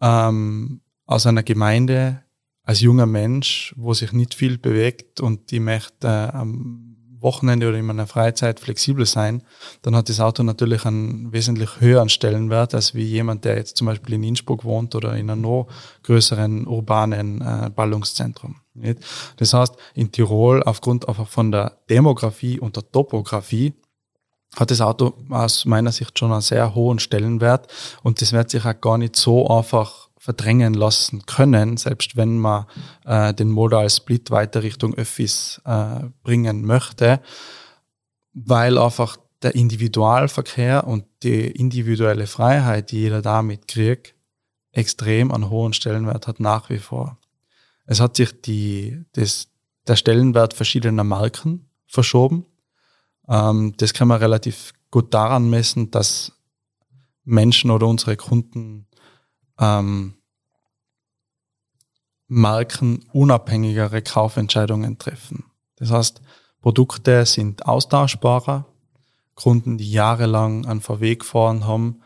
ähm, aus einer Gemeinde, als junger Mensch, wo sich nicht viel bewegt und ich möchte äh, am Wochenende oder in meiner Freizeit flexibel sein, dann hat das Auto natürlich einen wesentlich höheren Stellenwert als wie jemand, der jetzt zum Beispiel in Innsbruck wohnt oder in einem noch größeren urbanen äh, Ballungszentrum. Nicht? Das heißt, in Tirol aufgrund einfach von der Demografie und der Topografie hat das Auto aus meiner Sicht schon einen sehr hohen Stellenwert und das wird sich auch gar nicht so einfach verdrängen lassen können, selbst wenn man äh, den Modal Split weiter Richtung Öffis äh, bringen möchte, weil einfach der Individualverkehr und die individuelle Freiheit, die jeder damit kriegt, extrem einen hohen Stellenwert hat nach wie vor. Es hat sich die, das, der Stellenwert verschiedener Marken verschoben. Ähm, das kann man relativ gut daran messen, dass Menschen oder unsere Kunden Ähm, markenunabhängigere Kaufentscheidungen treffen. Das heißt, Produkte sind austauschbarer. Kunden, die jahrelang an V W gefahren haben,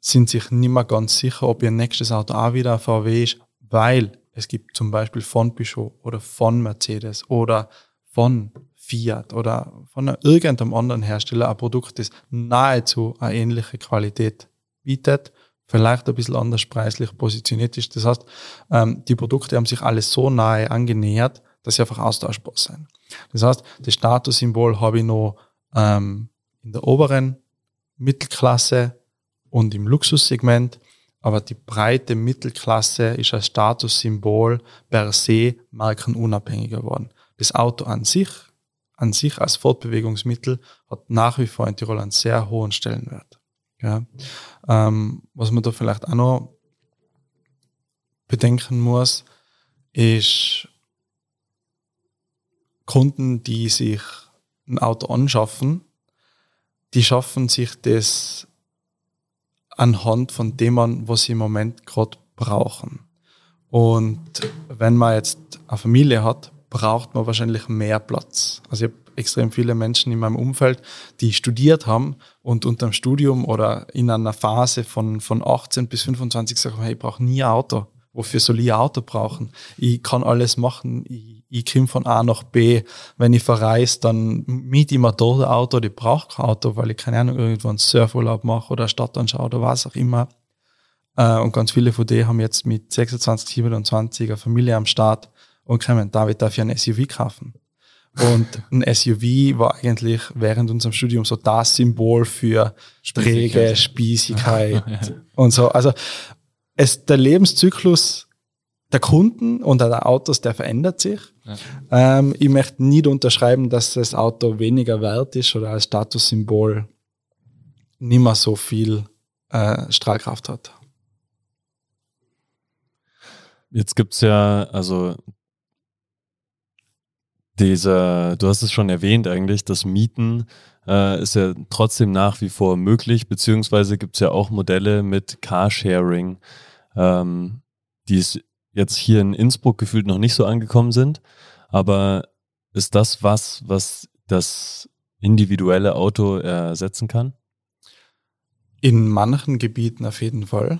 sind sich nicht mehr ganz sicher, ob ihr nächstes Auto auch wieder ein V W ist, weil es gibt zum Beispiel von Peugeot oder von Mercedes oder von Fiat oder von irgendeinem anderen Hersteller ein Produkt, das nahezu eine ähnliche Qualität bietet, vielleicht ein bisschen anders preislich positioniert ist. Das heißt, ähm, die Produkte haben sich alle so nahe angenähert, dass sie einfach austauschbar sind. Das heißt, das Statussymbol habe ich noch ähm, in der oberen Mittelklasse und im Luxussegment, aber die breite Mittelklasse ist als Statussymbol per se markenunabhängiger geworden. Das Auto an sich, an sich als Fortbewegungsmittel, hat nach wie vor in Tirol einen sehr hohen Stellenwert. Ja, ähm, was man da vielleicht auch noch bedenken muss, ist, Kunden, die sich ein Auto anschaffen, die schaffen sich das anhand von dem an, was sie im Moment gerade brauchen. Und wenn man jetzt eine Familie hat, braucht man wahrscheinlich mehr Platz. Also ich extrem viele Menschen in meinem Umfeld, die studiert haben und unterm Studium oder in einer Phase von, von achtzehn bis fünfundzwanzig sagen, hey, ich brauche nie ein Auto. Wofür soll ich ein Auto brauchen? Ich kann alles machen. Ich, ich komme von A nach B. Wenn ich verreise, dann miete ich mir da ein Auto. Ich brauche kein Auto, weil ich, keine Ahnung, irgendwo einen Surfurlaub mache oder eine Stadt anschaue oder was auch immer. Und ganz viele von denen haben jetzt mit sechsundzwanzig, siebenundzwanzig eine Familie am Start und kommen, David, darf ich ein S U V kaufen? Und ein S U V war eigentlich während unserem Studium so das Symbol für Träge, Spießigkeit, Spießigkeit und so. Also es, der Lebenszyklus der Kunden und der Autos, der verändert sich. Ja. Ähm, ich möchte nicht unterschreiben, dass das Auto weniger wert ist oder als Statussymbol nicht mehr so viel äh, Strahlkraft hat. Jetzt gibt es ja, also dieser, du hast es schon erwähnt eigentlich, das Mieten äh, ist ja trotzdem nach wie vor möglich, beziehungsweise gibt es ja auch Modelle mit Carsharing, ähm, die es jetzt hier in Innsbruck gefühlt noch nicht so angekommen sind, aber ist das was, was das individuelle Auto ersetzen kann? In manchen Gebieten auf jeden Fall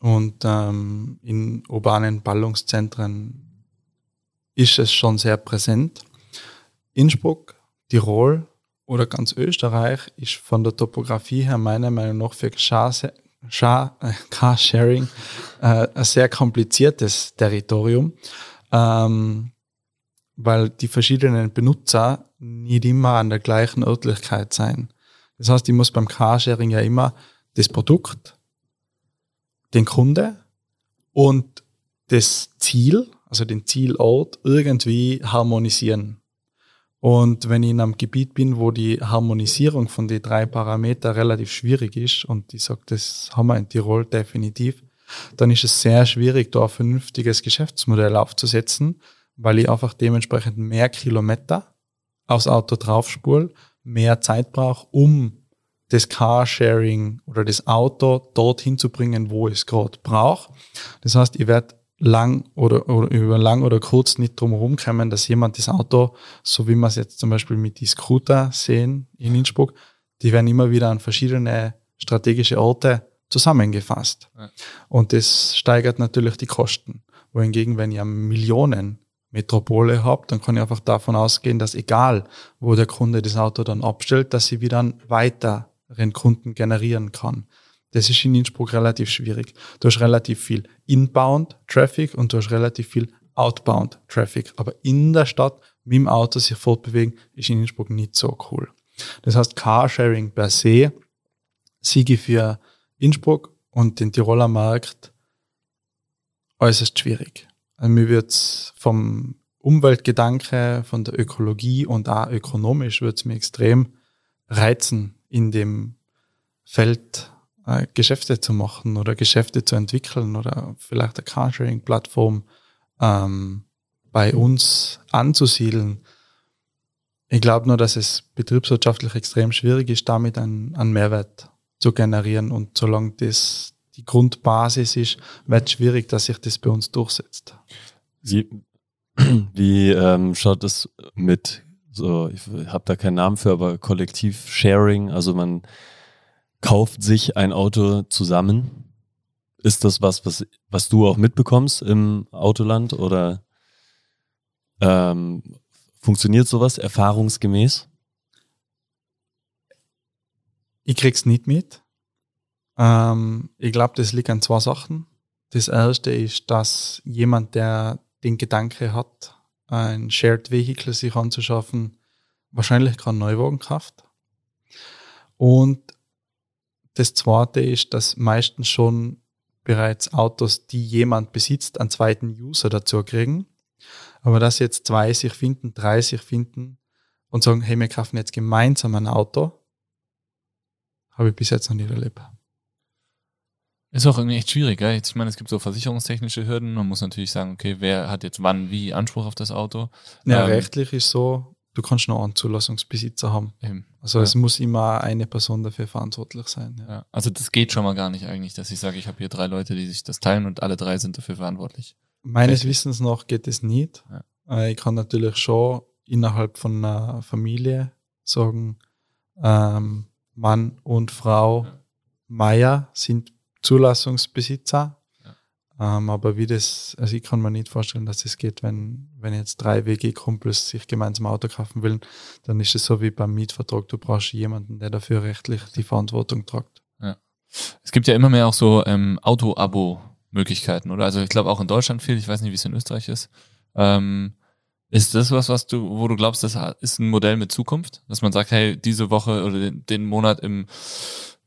und ähm, in urbanen Ballungszentren ist es schon sehr präsent. Innsbruck, Tirol oder ganz Österreich ist von der Topografie her meiner Meinung nach für Chance Carsharing äh, ein sehr kompliziertes Territorium, ähm, weil die verschiedenen Benutzer nicht immer an der gleichen Örtlichkeit sein. Das heißt, ich muss beim Carsharing ja immer das Produkt, den Kunde und das Ziel, also den Zielort, irgendwie harmonisieren. Und wenn ich in einem Gebiet bin, wo die Harmonisierung von den drei Parametern relativ schwierig ist, und ich sage, das haben wir in Tirol definitiv, dann ist es sehr schwierig, da ein vernünftiges Geschäftsmodell aufzusetzen, weil ich einfach dementsprechend mehr Kilometer aufs Auto draufspule, mehr Zeit brauche, um das Carsharing oder das Auto dorthin zu bringen, wo ich es gerade brauche. Das heißt, ich werde lang oder, oder über lang oder kurz nicht drum herum kommen, dass jemand das Auto, so wie wir es jetzt zum Beispiel mit die Scooter sehen in Innsbruck, die werden immer wieder an verschiedene strategische Orte zusammengefasst. Ja. Und das steigert natürlich die Kosten. Wohingegen, wenn ihr Millionen Metropole habt, dann kann ich einfach davon ausgehen, dass egal, wo der Kunde das Auto dann abstellt, dass sie wieder einen weiteren Kunden generieren kann. Das ist in Innsbruck relativ schwierig. Du hast relativ viel Inbound-Traffic und du hast relativ viel Outbound-Traffic. Aber in der Stadt mit dem Auto sich fortbewegen, ist in Innsbruck nicht so cool. Das heißt, Carsharing per se, Siege für Innsbruck und den Tiroler Markt, äußerst schwierig. Also mir würde es vom Umweltgedanke, von der Ökologie und auch ökonomisch würde es mir extrem reizen, in dem Feld Geschäfte zu machen oder Geschäfte zu entwickeln oder vielleicht eine Carsharing-Plattform ähm, bei uns anzusiedeln. Ich glaube nur, dass es betriebswirtschaftlich extrem schwierig ist, damit einen, einen Mehrwert zu generieren. Und solange das die Grundbasis ist, wird es schwierig, dass sich das bei uns durchsetzt. Wie, wie ähm, schaut es mit, so, ich habe da keinen Namen für, aber Kollektiv-Sharing, also man kauft sich ein Auto zusammen? Ist das was, was, was du auch mitbekommst im Autoland? Oder ähm, funktioniert sowas erfahrungsgemäß? Ich krieg's nicht mit. Ähm, ich glaube, das liegt an zwei Sachen. Das erste ist, dass jemand, der den Gedanke hat, ein Shared Vehicle sich anzuschaffen, wahrscheinlich keinen Neuwagen kauft. Und das zweite ist, dass meistens schon bereits Autos, die jemand besitzt, einen zweiten User dazu kriegen. Aber dass jetzt zwei sich finden, drei sich finden und sagen, hey, wir kaufen jetzt gemeinsam ein Auto, habe ich bis jetzt noch nicht erlebt. Ist auch irgendwie echt schwierig, gell? Ich meine, es gibt so versicherungstechnische Hürden. Man muss natürlich sagen, okay, wer hat jetzt wann wie Anspruch auf das Auto? Ja, ähm, rechtlich ist so, du kannst nur einen Zulassungsbesitzer haben. Eben. Also ja. Es muss immer eine Person dafür verantwortlich sein. Ja. Ja, also das geht schon mal gar nicht eigentlich, dass ich sage, ich habe hier drei Leute, die sich das teilen und alle drei sind dafür verantwortlich. Meines Rechtlich. Wissens noch geht es nicht. Ja. Ich kann natürlich schon innerhalb von einer Familie sagen, ähm, Mann und Frau ja. Meier sind Zulassungsbesitzer. Um, aber wie das, also ich kann mir nicht vorstellen, dass das geht, wenn, wenn jetzt drei W G-Kumpels sich gemeinsam ein Auto kaufen wollen, dann ist es so wie beim Mietvertrag, du brauchst jemanden, der dafür rechtlich die Verantwortung trägt. Ja. Es gibt ja immer mehr auch so ähm, Auto-Abo-Möglichkeiten, oder? Also ich glaube auch in Deutschland viel, ich weiß nicht, wie es in Österreich ist. Ähm, ist das was, was du, wo du glaubst, das ist ein Modell mit Zukunft? Dass man sagt, hey, diese Woche oder den Monat im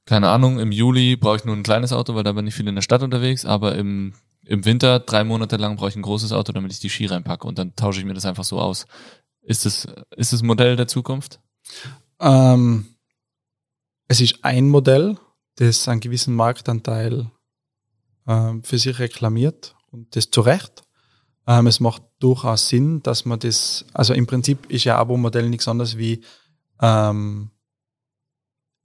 keine Ahnung, im Juli brauche ich nur ein kleines Auto, weil da bin ich viel in der Stadt unterwegs, aber im, im Winter, drei Monate lang, brauche ich ein großes Auto, damit ich die Ski reinpacke und dann tausche ich mir das einfach so aus. Ist das, ist das ein Modell der Zukunft? Ähm, es ist ein Modell, das einen gewissen Marktanteil ähm, für sich reklamiert und das zu Recht. Ähm, es macht durchaus Sinn, dass man das, also im Prinzip ist ja Abo-Modell nichts anderes wie ähm,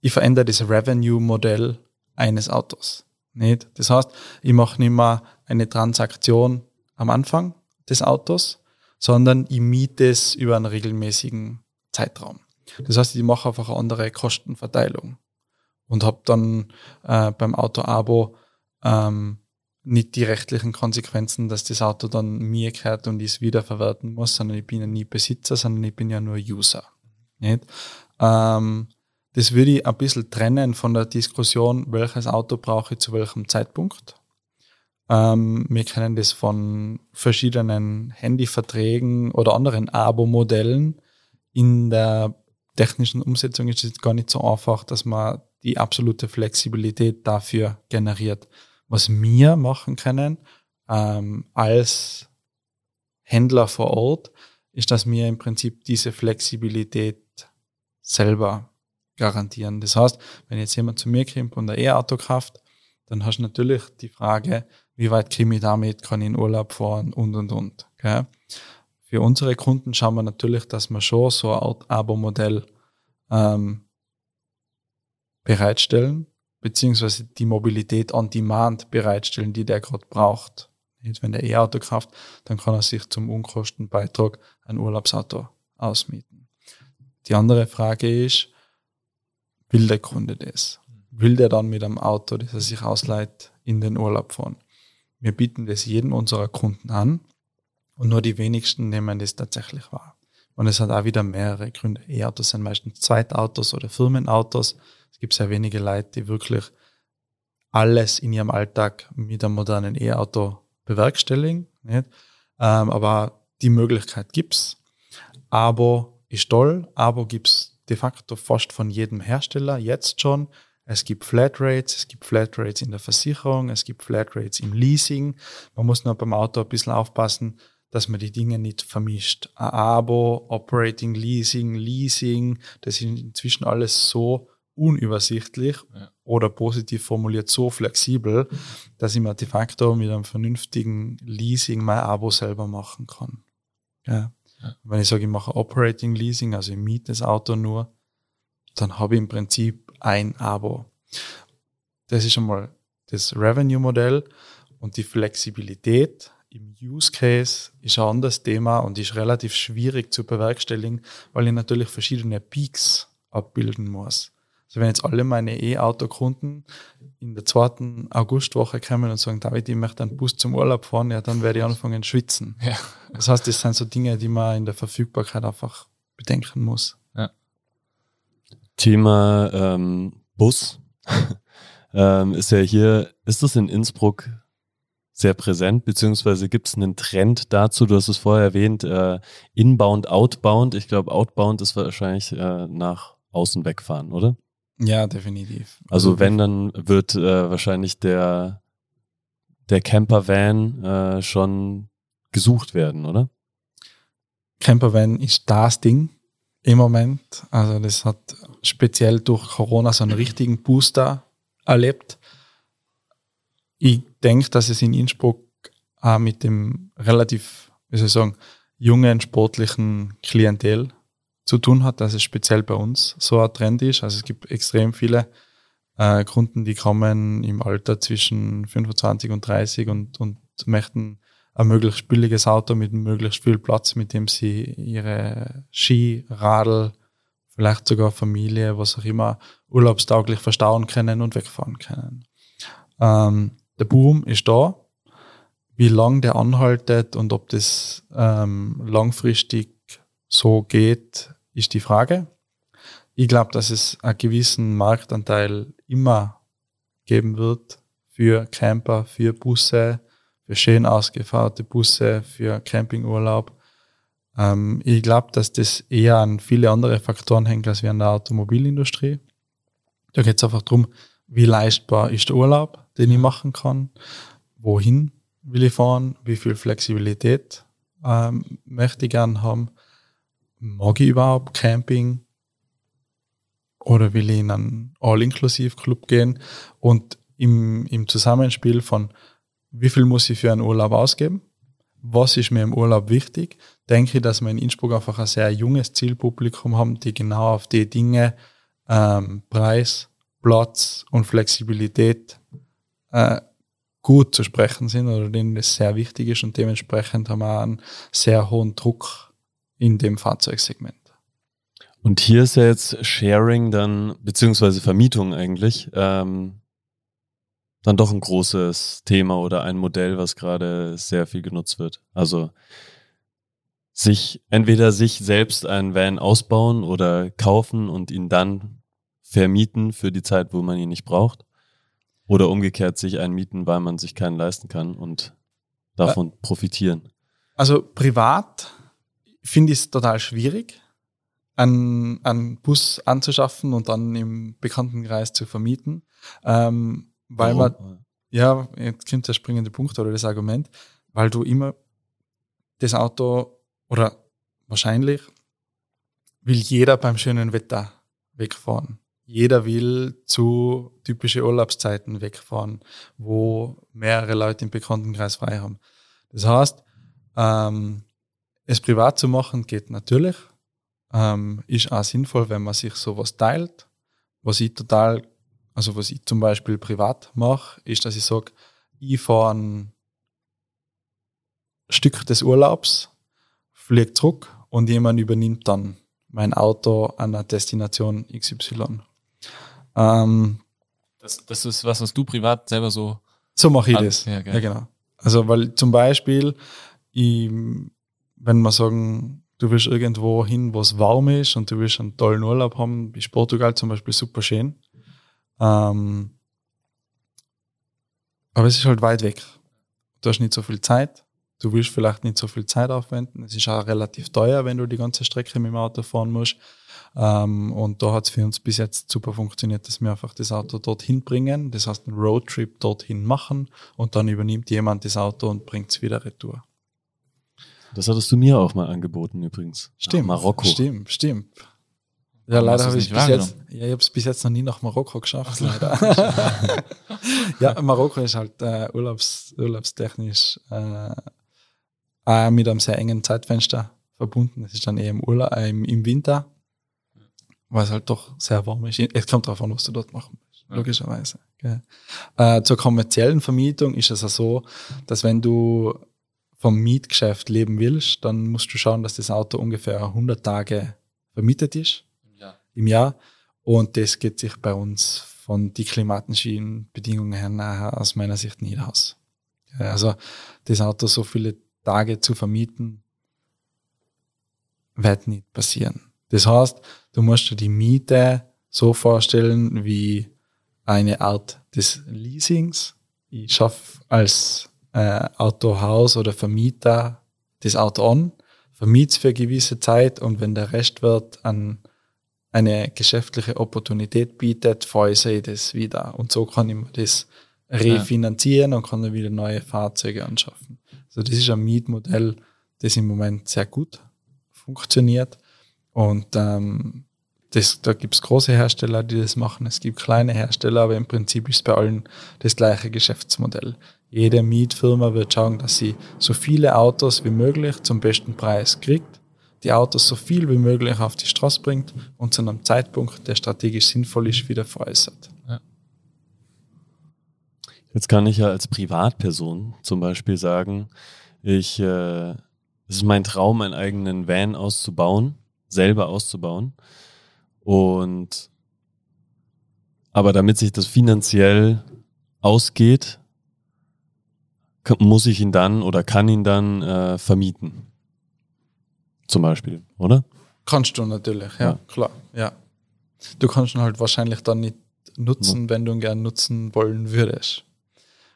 ich verändere das Revenue-Modell eines Autos. Nicht? Das heißt, ich mache nicht mehr eine Transaktion am Anfang des Autos, sondern ich miete es über einen regelmäßigen Zeitraum. Das heißt, ich mache einfach eine andere Kostenverteilung und habe dann äh, beim Auto-Abo ähm, nicht die rechtlichen Konsequenzen, dass das Auto dann mir gehört und ich es wiederverwerten muss, sondern ich bin ja nie Besitzer, sondern ich bin ja nur User. Nicht? Ähm, Das würde ich ein bisschen trennen von der Diskussion, welches Auto brauche ich zu welchem Zeitpunkt. Ähm, wir kennen das von verschiedenen Handyverträgen oder anderen Abo-Modellen. In der technischen Umsetzung ist es gar nicht so einfach, dass man die absolute Flexibilität dafür generiert. Was wir machen können ähm, als Händler vor Ort, ist, dass wir im Prinzip diese Flexibilität selber garantieren. Das heißt, wenn jetzt jemand zu mir kommt und ein E-Auto kauft, dann hast du natürlich die Frage, wie weit komme ich damit, kann ich in Urlaub fahren und, und, und. Gell? Für unsere Kunden schauen wir natürlich, dass wir schon so ein Abo-Modell ähm, bereitstellen, beziehungsweise die Mobilität on Demand bereitstellen, die der gerade braucht. Jetzt, wenn der E-Auto kauft, dann kann er sich zum Unkostenbeitrag ein Urlaubsauto ausmieten. Die andere Frage ist, will der Kunde das? Will der dann mit einem Auto, das er sich ausleiht, in den Urlaub fahren? Wir bieten das jedem unserer Kunden an und nur die wenigsten nehmen das tatsächlich wahr. Und es hat auch wieder mehrere Gründe. E-Autos sind meistens Zweitautos oder Firmenautos. Es gibt sehr wenige Leute, die wirklich alles in ihrem Alltag mit einem modernen E-Auto bewerkstelligen. Nicht? Aber die Möglichkeit gibt es. Abo ist toll, Abo gibt es de facto fast von jedem Hersteller, jetzt schon. Es gibt Flatrates, es gibt Flatrates in der Versicherung, es gibt Flatrates im Leasing. Man muss nur beim Auto ein bisschen aufpassen, dass man die Dinge nicht vermischt. Ein Abo, Operating Leasing, Leasing, das ist inzwischen alles so unübersichtlich ja. Oder positiv formuliert so flexibel, dass ich mir de facto mit einem vernünftigen Leasing mein Abo selber machen kann. Ja. Wenn ich sage, ich mache Operating Leasing, also ich miete das Auto nur, dann habe ich im Prinzip ein Abo. Das ist einmal das Revenue-Modell und die Flexibilität im Use Case ist ein anderes Thema und ist relativ schwierig zu bewerkstelligen, weil ich natürlich verschiedene Peaks abbilden muss. Also wenn jetzt alle meine E-Auto-Kunden in der zweiten Augustwoche kommen und sagen, David, ich möchte einen Bus zum Urlaub fahren, ja, dann werde ich anfangen zu schwitzen. Ja. Das heißt, das sind so Dinge, die man in der Verfügbarkeit einfach bedenken muss. Ja. Thema ähm, Bus ähm, ist ja hier, ist das in Innsbruck sehr präsent, beziehungsweise gibt es einen Trend dazu, du hast es vorher erwähnt, äh, Inbound, Outbound. Ich glaube, Outbound ist wahrscheinlich äh, nach außen wegfahren, oder? Ja, definitiv. Also wenn, dann wird äh, wahrscheinlich der, der Camper-Van äh, schon gesucht werden, oder? Camper-Van ist das Ding im Moment. Also das hat speziell durch Corona so einen richtigen Booster erlebt. Ich denke, dass es in Innsbruck auch mit dem relativ, wie soll ich sagen, jungen, sportlichen Klientel zu tun hat, dass es speziell bei uns so ein Trend ist. Also es gibt extrem viele äh, Kunden, die kommen im Alter zwischen fünfundzwanzig und dreißig und, und möchten ein möglichst billiges Auto mit möglichst viel Platz, mit dem sie ihre Ski, Radl, vielleicht sogar Familie, was auch immer, urlaubstauglich verstauen können und wegfahren können. Ähm, der Boom ist da. Wie lange der anhaltet und ob das ähm, langfristig so geht, ist die Frage. Ich glaube, dass es einen gewissen Marktanteil immer geben wird für Camper, für Busse, für schön ausgefahrte Busse, für Campingurlaub. Ähm, ich glaube, dass das eher an viele andere Faktoren hängt als wie an der Automobilindustrie. Da geht es einfach darum, wie leistbar ist der Urlaub, den ich machen kann, wohin will ich fahren, wie viel Flexibilität ähm, möchte ich gerne haben, mag ich überhaupt Camping oder will ich in einen All-Inklusiv-Club gehen, und im, im Zusammenspiel von wie viel muss ich für einen Urlaub ausgeben, was ist mir im Urlaub wichtig, denke ich, dass wir in Innsbruck einfach ein sehr junges Zielpublikum haben, die genau auf die Dinge ähm, Preis, Platz und Flexibilität äh, gut zu sprechen sind oder denen das sehr wichtig ist, und dementsprechend haben wir einen sehr hohen Druck in dem Fahrzeugsegment. Und hier ist ja jetzt Sharing dann, beziehungsweise Vermietung eigentlich, ähm, dann doch ein großes Thema oder ein Modell, was gerade sehr viel genutzt wird. Also sich entweder sich selbst einen Van ausbauen oder kaufen und ihn dann vermieten für die Zeit, wo man ihn nicht braucht. Oder umgekehrt sich einen mieten, weil man sich keinen leisten kann, und davon profitieren. Also privat finde ich es total schwierig, einen, einen Bus anzuschaffen und dann im Bekanntenkreis zu vermieten. Ähm, weil Warum? man, ja, jetzt kommt der springende Punkt oder das Argument, weil du immer das Auto, oder wahrscheinlich will jeder beim schönen Wetter wegfahren. Jeder will zu typischen Urlaubszeiten wegfahren, wo mehrere Leute im Bekanntenkreis frei haben. Das heißt, ähm, es privat zu machen geht natürlich. Ähm, ist auch sinnvoll, wenn man sich sowas teilt. Was ich total, also was ich zum Beispiel privat mache, ist, dass ich sage, ich fahre ein Stück des Urlaubs, fliege zurück und jemand übernimmt dann mein Auto an der Destination X Y. Ähm, das, das ist was, was du privat selber so... So mache ich an- das. Ja, ja, genau. Also, weil zum Beispiel, ich, wenn wir sagen, du willst irgendwo hin, wo es warm ist und du willst einen tollen Urlaub haben, ist Portugal zum Beispiel super schön. Ähm, aber es ist halt weit weg. Du hast nicht so viel Zeit. Du willst vielleicht nicht so viel Zeit aufwenden. Es ist auch relativ teuer, wenn du die ganze Strecke mit dem Auto fahren musst. Ähm, und da hat es für uns bis jetzt super funktioniert, dass wir einfach das Auto dorthin bringen. Das heißt, einen Roadtrip dorthin machen und dann übernimmt jemand das Auto und bringt es wieder retour. Das hattest du mir auch mal angeboten übrigens. Stimmt. Nach Marokko. Stimmt, stimmt. Ja, aber leider habe ich bis jetzt, ja, ich habe es bis jetzt noch nie nach Marokko geschafft. Leider. Ja, Marokko ist halt äh, urlaubs, urlaubstechnisch äh, mit einem sehr engen Zeitfenster verbunden. Das ist dann eher im Urlaub, äh, im Winter, weil es halt doch sehr warm ist. Es kommt darauf an, was du dort machen willst, logischerweise. Okay. Äh, zur kommerziellen Vermietung ist es ja so, dass wenn du vom Mietgeschäft leben willst, dann musst du schauen, dass das Auto ungefähr hundert Tage vermietet ist im Jahr. Im Jahr. Und das geht sich bei uns von den klimatischen Bedingungen her nachher aus meiner Sicht nicht aus. Also das Auto so viele Tage zu vermieten, wird nicht passieren. Das heißt, du musst dir die Miete so vorstellen wie eine Art des Leasings. Ich schaffe als äh, Autohaus oder Vermieter das Auto an, vermiete es für eine gewisse Zeit, und wenn der Restwert an eine geschäftliche Opportunität bietet, veräußere ich das wieder. Und so kann ich mir das refinanzieren und kann dann wieder neue Fahrzeuge anschaffen. Also das ist ein Mietmodell, das im Moment sehr gut funktioniert, und ähm, das, da gibt es große Hersteller, die das machen, es gibt kleine Hersteller, aber im Prinzip ist bei allen das gleiche Geschäftsmodell. Jede Mietfirma wird schauen, dass sie so viele Autos wie möglich zum besten Preis kriegt, die Autos so viel wie möglich auf die Straße bringt und zu einem Zeitpunkt, der strategisch sinnvoll ist, wieder veräußert. Ja. Jetzt kann ich ja als Privatperson zum Beispiel sagen, ich, äh, es ist mein Traum, einen eigenen Van auszubauen, selber auszubauen. Und aber damit sich das finanziell ausgeht, kann, muss ich ihn dann oder kann ihn dann äh, vermieten. Zum Beispiel, oder? Kannst du natürlich, ja, ja. Klar. Ja. Du kannst ihn halt wahrscheinlich dann nicht nutzen, ja, wenn du ihn gerne nutzen wollen würdest.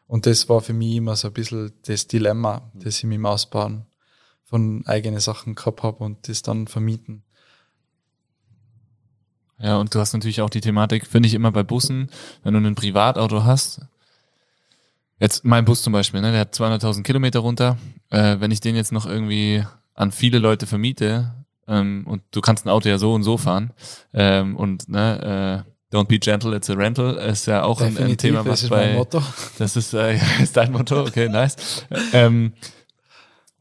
Und das war für mich immer so ein bisschen das Dilemma, das ich mit dem Ausbauen von eigenen Sachen gehabt habe und das dann vermieten. Ja, und du hast natürlich auch die Thematik, finde ich immer bei Bussen, wenn du ein Privatauto hast, jetzt mein Bus zum Beispiel, ne, der hat zweihunderttausend Kilometer runter, äh, wenn ich den jetzt noch irgendwie an viele Leute vermiete, ähm, und du kannst ein Auto ja so und so fahren, ähm, und ne, äh, don't be gentle, it's a rental, ist ja auch ein, ein Thema, was bei... Definitiv, das ist mein Motto. Das ist, äh, ist dein Motto, okay, nice. ähm,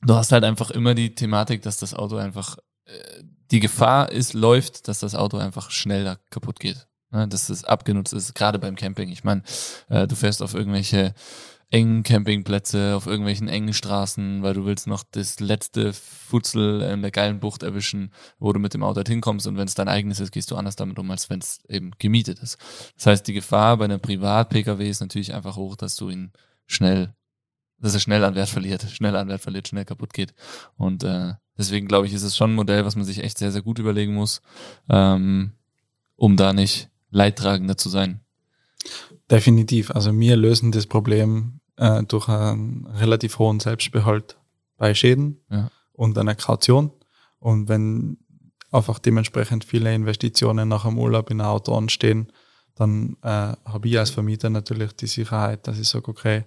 du hast halt einfach immer die Thematik, dass das Auto einfach, äh, die Gefahr ist, läuft, dass das Auto einfach schneller kaputt geht, ne? Dass es abgenutzt ist, gerade beim Camping. Ich meine, äh, du fährst auf irgendwelche engen Campingplätze, auf irgendwelchen engen Straßen, weil du willst noch das letzte Futzel in der geilen Bucht erwischen, wo du mit dem Auto halt hinkommst, und wenn es dein eigenes ist, gehst du anders damit um, als wenn es eben gemietet ist. Das heißt, die Gefahr bei einem Privat-P K W ist natürlich einfach hoch, dass du ihn schnell, dass er schnell an Wert verliert, schnell an Wert verliert, schnell kaputt geht. Und äh, deswegen glaube ich, ist es schon ein Modell, was man sich echt sehr, sehr gut überlegen muss, ähm, um da nicht leidtragender zu sein. Definitiv. Also wir lösen das Problem durch einen relativ hohen Selbstbehalt bei Schäden, ja, und einer Kaution. Und wenn einfach dementsprechend viele Investitionen nach dem Urlaub in ein Auto anstehen, dann äh, habe ich als Vermieter natürlich die Sicherheit, dass ich sage, okay,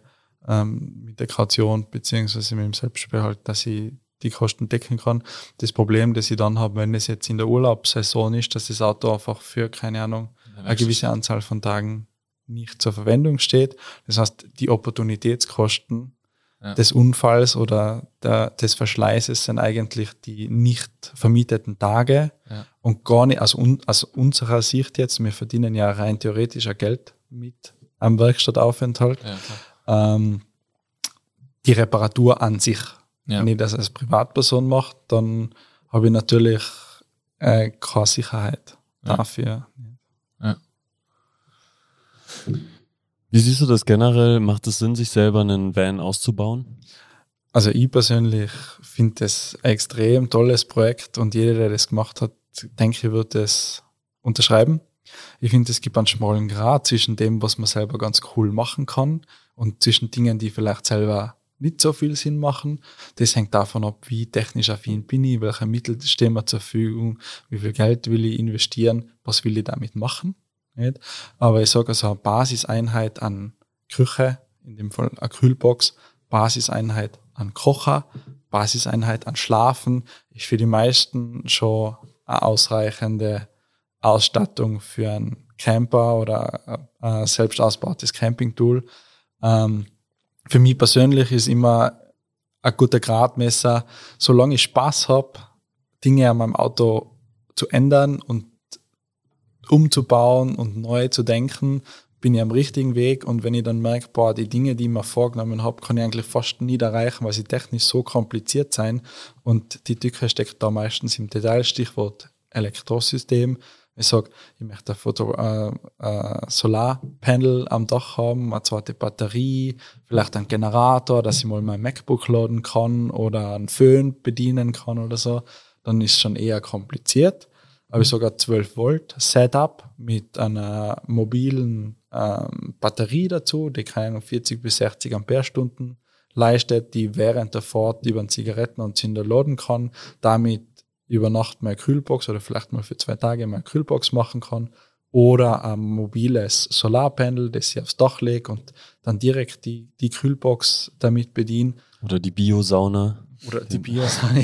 ähm, mit der Kaution bzw. mit dem Selbstbehalt, dass ich die Kosten decken kann. Das Problem, das ich dann habe, wenn es jetzt in der Urlaubssaison ist, dass das Auto einfach für, keine Ahnung, eine gewisse Anzahl von Tagen nicht zur Verwendung steht. Das heißt, die Opportunitätskosten, ja, des Unfalls oder der, des Verschleißes sind eigentlich die nicht vermieteten Tage, ja, und gar nicht, aus, un, aus unserer Sicht jetzt, wir verdienen ja rein theoretisch auch Geld mit am Werkstattaufenthalt, ja, ähm, die Reparatur an sich. Ja. Wenn ich das als Privatperson mache, dann habe ich natürlich äh, keine Sicherheit, ja, dafür. Ja. Wie siehst du das generell? Macht es Sinn, sich selber einen Van auszubauen? Also ich persönlich finde das ein extrem tolles Projekt, und jeder, der das gemacht hat, denke ich, wird das unterschreiben. Ich finde, es gibt einen schmalen Grat zwischen dem, was man selber ganz cool machen kann, und zwischen Dingen, die vielleicht selber nicht so viel Sinn machen. Das hängt davon ab, wie technisch affin bin ich, welche Mittel stehen mir zur Verfügung, wie viel Geld will ich investieren, was will ich damit machen. Nicht? Aber ich sage, also eine Basiseinheit an Küche, in dem Fall eine Kühlbox, Basiseinheit an Kocher, Basiseinheit an Schlafen, ist für die meisten schon eine ausreichende Ausstattung für einen Camper oder ein selbst ausgebautes Campingtool. Ähm, für mich persönlich ist immer ein guter Gradmesser, solange ich Spaß habe, Dinge an meinem Auto zu ändern und umzubauen und neu zu denken, bin ich am richtigen Weg. Und wenn ich dann merke, boah, die Dinge, die ich mir vorgenommen habe, kann ich eigentlich fast nie erreichen, weil sie technisch so kompliziert sind. Und die Tücke steckt da meistens im Detail, Stichwort Elektrosystem. Ich sage, ich möchte ein Foto, äh, äh, Solarpanel am Dach haben, eine zweite Batterie, vielleicht einen Generator, dass ich mal mein MacBook laden kann oder einen Föhn bedienen kann oder so. Dann ist es schon eher kompliziert. Habe ich sogar zwölf Volt Setup mit einer mobilen ähm, Batterie dazu, die keine vierzig bis sechzig Amperestunden leistet, die während der Fahrt über einen Zigarettenanzünder laden kann, damit über Nacht meine Kühlbox oder vielleicht mal für zwei Tage meine Kühlbox machen kann, oder ein mobiles Solarpanel, das ich aufs Dach lege und dann direkt die, die Kühlbox damit bediene. Oder die Biosauna. Oder die Biosauna,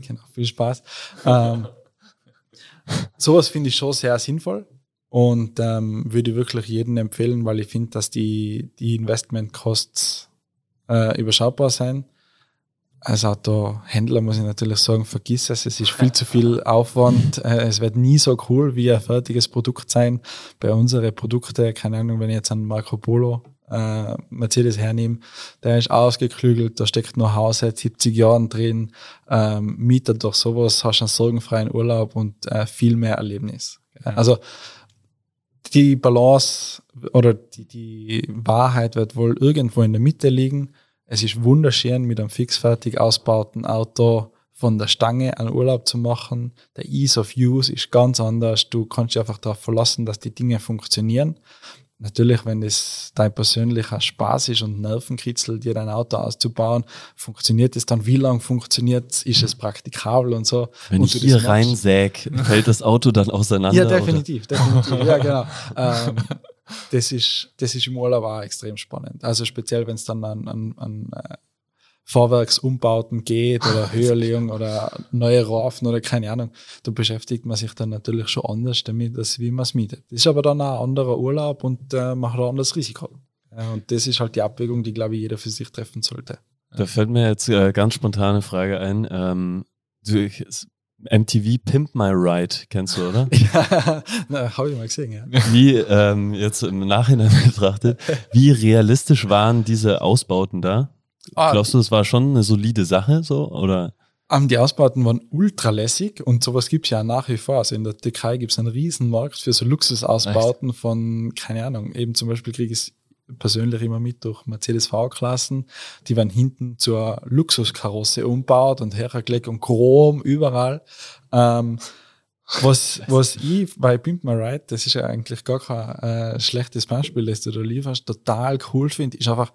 genau, viel Spaß. Ähm, Sowas finde ich schon sehr sinnvoll und ähm, würde wirklich jedem empfehlen, weil ich finde, dass die, die Investmentkosten äh, überschaubar sind. Als Autohändler muss ich natürlich sagen, vergiss es, es ist viel zu viel Aufwand. Äh, es wird nie so cool wie ein fertiges Produkt sein. Bei unseren Produkten, keine Ahnung, wenn ich jetzt einen Marco Polo äh, Mercedes hernehme, der ist ausgeklügelt, da steckt noch Haus seit siebzig Jahren drin. Ähm, Mieter durch sowas, hast einen sorgenfreien Urlaub und äh, viel mehr Erlebnis. Ja. Also die Balance oder die, die Wahrheit wird wohl irgendwo in der Mitte liegen. Es ist wunderschön, mit einem fixfertig ausgebauten Auto von der Stange einen Urlaub zu machen. Der Ease of Use ist ganz anders. Du kannst dich einfach darauf verlassen, dass die Dinge funktionieren. Natürlich, wenn es dein persönlicher Spaß ist und Nervenkitzel, dir dein Auto auszubauen, funktioniert es dann? Wie lange funktioniert es? Ist es praktikabel und so? Wenn und ich hier reinsäg, fällt das Auto dann auseinander? Ja, definitiv. definitiv ja, genau. ähm, das, ist, das ist im Urlaub auch extrem spannend. Also speziell, wenn es dann an, an, an Fahrwerksumbauten geht oder Höherlegung oder neue Reifen oder keine Ahnung, da beschäftigt man sich dann natürlich schon anders damit, als wie man es mietet. Das ist aber dann auch ein anderer Urlaub und äh, man hat ein anderes Risiko. Äh, und das ist halt die Abwägung, die, glaube ich, jeder für sich treffen sollte. Da fällt mir jetzt äh, ganz spontane Frage ein. Ähm, du, ich, M T V Pimp My Ride kennst du, oder? Ja, habe ich mal gesehen, ja. Wie, ähm, jetzt im Nachhinein betrachtet, wie realistisch waren diese Ausbauten da? Ah, glaubst du, das war schon eine solide Sache, so, oder? Die Ausbauten waren ultra lässig und sowas gibt es ja nach wie vor. Also in der Türkei gibt es einen riesen Markt für so Luxusausbauten. Echt? Von, keine Ahnung, eben zum Beispiel kriege ich es persönlich immer mit durch Mercedes G-Klassen, die werden hinten zur Luxuskarosse umbaut und hergelegt und chrom überall. Ähm, Was, was ich bei Pimp My Ride, das ist ja eigentlich gar kein äh, schlechtes Beispiel, das du da lieferst, total cool finde, ist einfach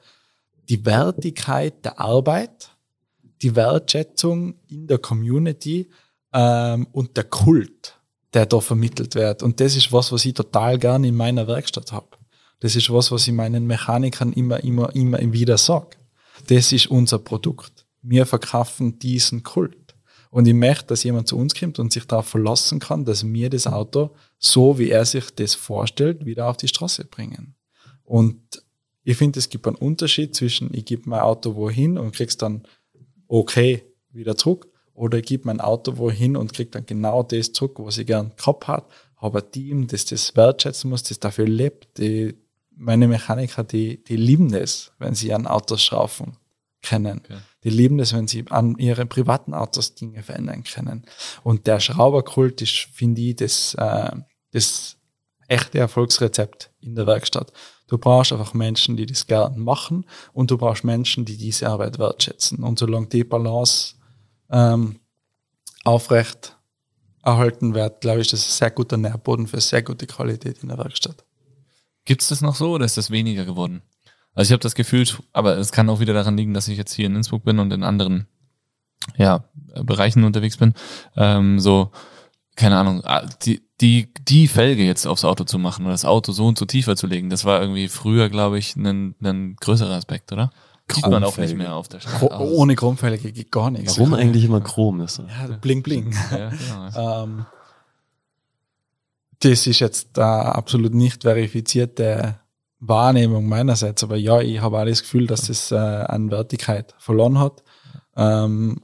die Wertigkeit der Arbeit, die Wertschätzung in der Community ähm, und der Kult, der da vermittelt wird. Und das ist was, was ich total gerne in meiner Werkstatt habe. Das ist was, was ich meinen Mechanikern immer, immer, immer wieder sage. Das ist unser Produkt. Wir verkaufen diesen Kult. Und ich möchte, dass jemand zu uns kommt und sich darauf verlassen kann, dass wir das Auto, so wie er sich das vorstellt, wieder auf die Straße bringen. Und ich finde, es gibt einen Unterschied zwischen, ich gebe mein Auto wohin und krieg's dann okay wieder zurück, oder ich gebe mein Auto wohin und krieg dann genau das zurück, was ich gern gehabt habe. Habe ein Team, das das wertschätzen muss, das dafür lebt. Die, meine Mechaniker, die, die lieben das, wenn sie an Autos schrauben können. Okay. Die lieben das, wenn sie an ihren privaten Autos Dinge verändern können. Und der Schrauberkult ist, finde ich, das, äh, das echte Erfolgsrezept in der Werkstatt. Du brauchst einfach Menschen, die das gern machen, und du brauchst Menschen, die diese Arbeit wertschätzen. Und solange die Balance ähm, aufrecht erhalten wird, glaube ich, das ist ein sehr guter Nährboden für sehr gute Qualität in der Werkstatt. Gibt es das noch so, oder ist das weniger geworden? Also ich habe das Gefühl, aber es kann auch wieder daran liegen, dass ich jetzt hier in Innsbruck bin und in anderen ja, Bereichen unterwegs bin. Ähm, so, keine Ahnung, die Die, die Felge jetzt aufs Auto zu machen oder das Auto so und so tiefer zu legen, das war irgendwie früher, glaube ich, ein, ein größerer Aspekt, oder? Kriegt man auch nicht mehr auf der Straße. Chrom- Ohne Chromfelge geht gar nichts. Warum eigentlich immer Chrom ist? Ja, bling, bling. Ja, genau. ähm, das ist jetzt eine absolut nicht verifizierte Wahrnehmung meinerseits, aber ja, ich habe auch das Gefühl, dass es äh, an Wertigkeit verloren hat. Ähm,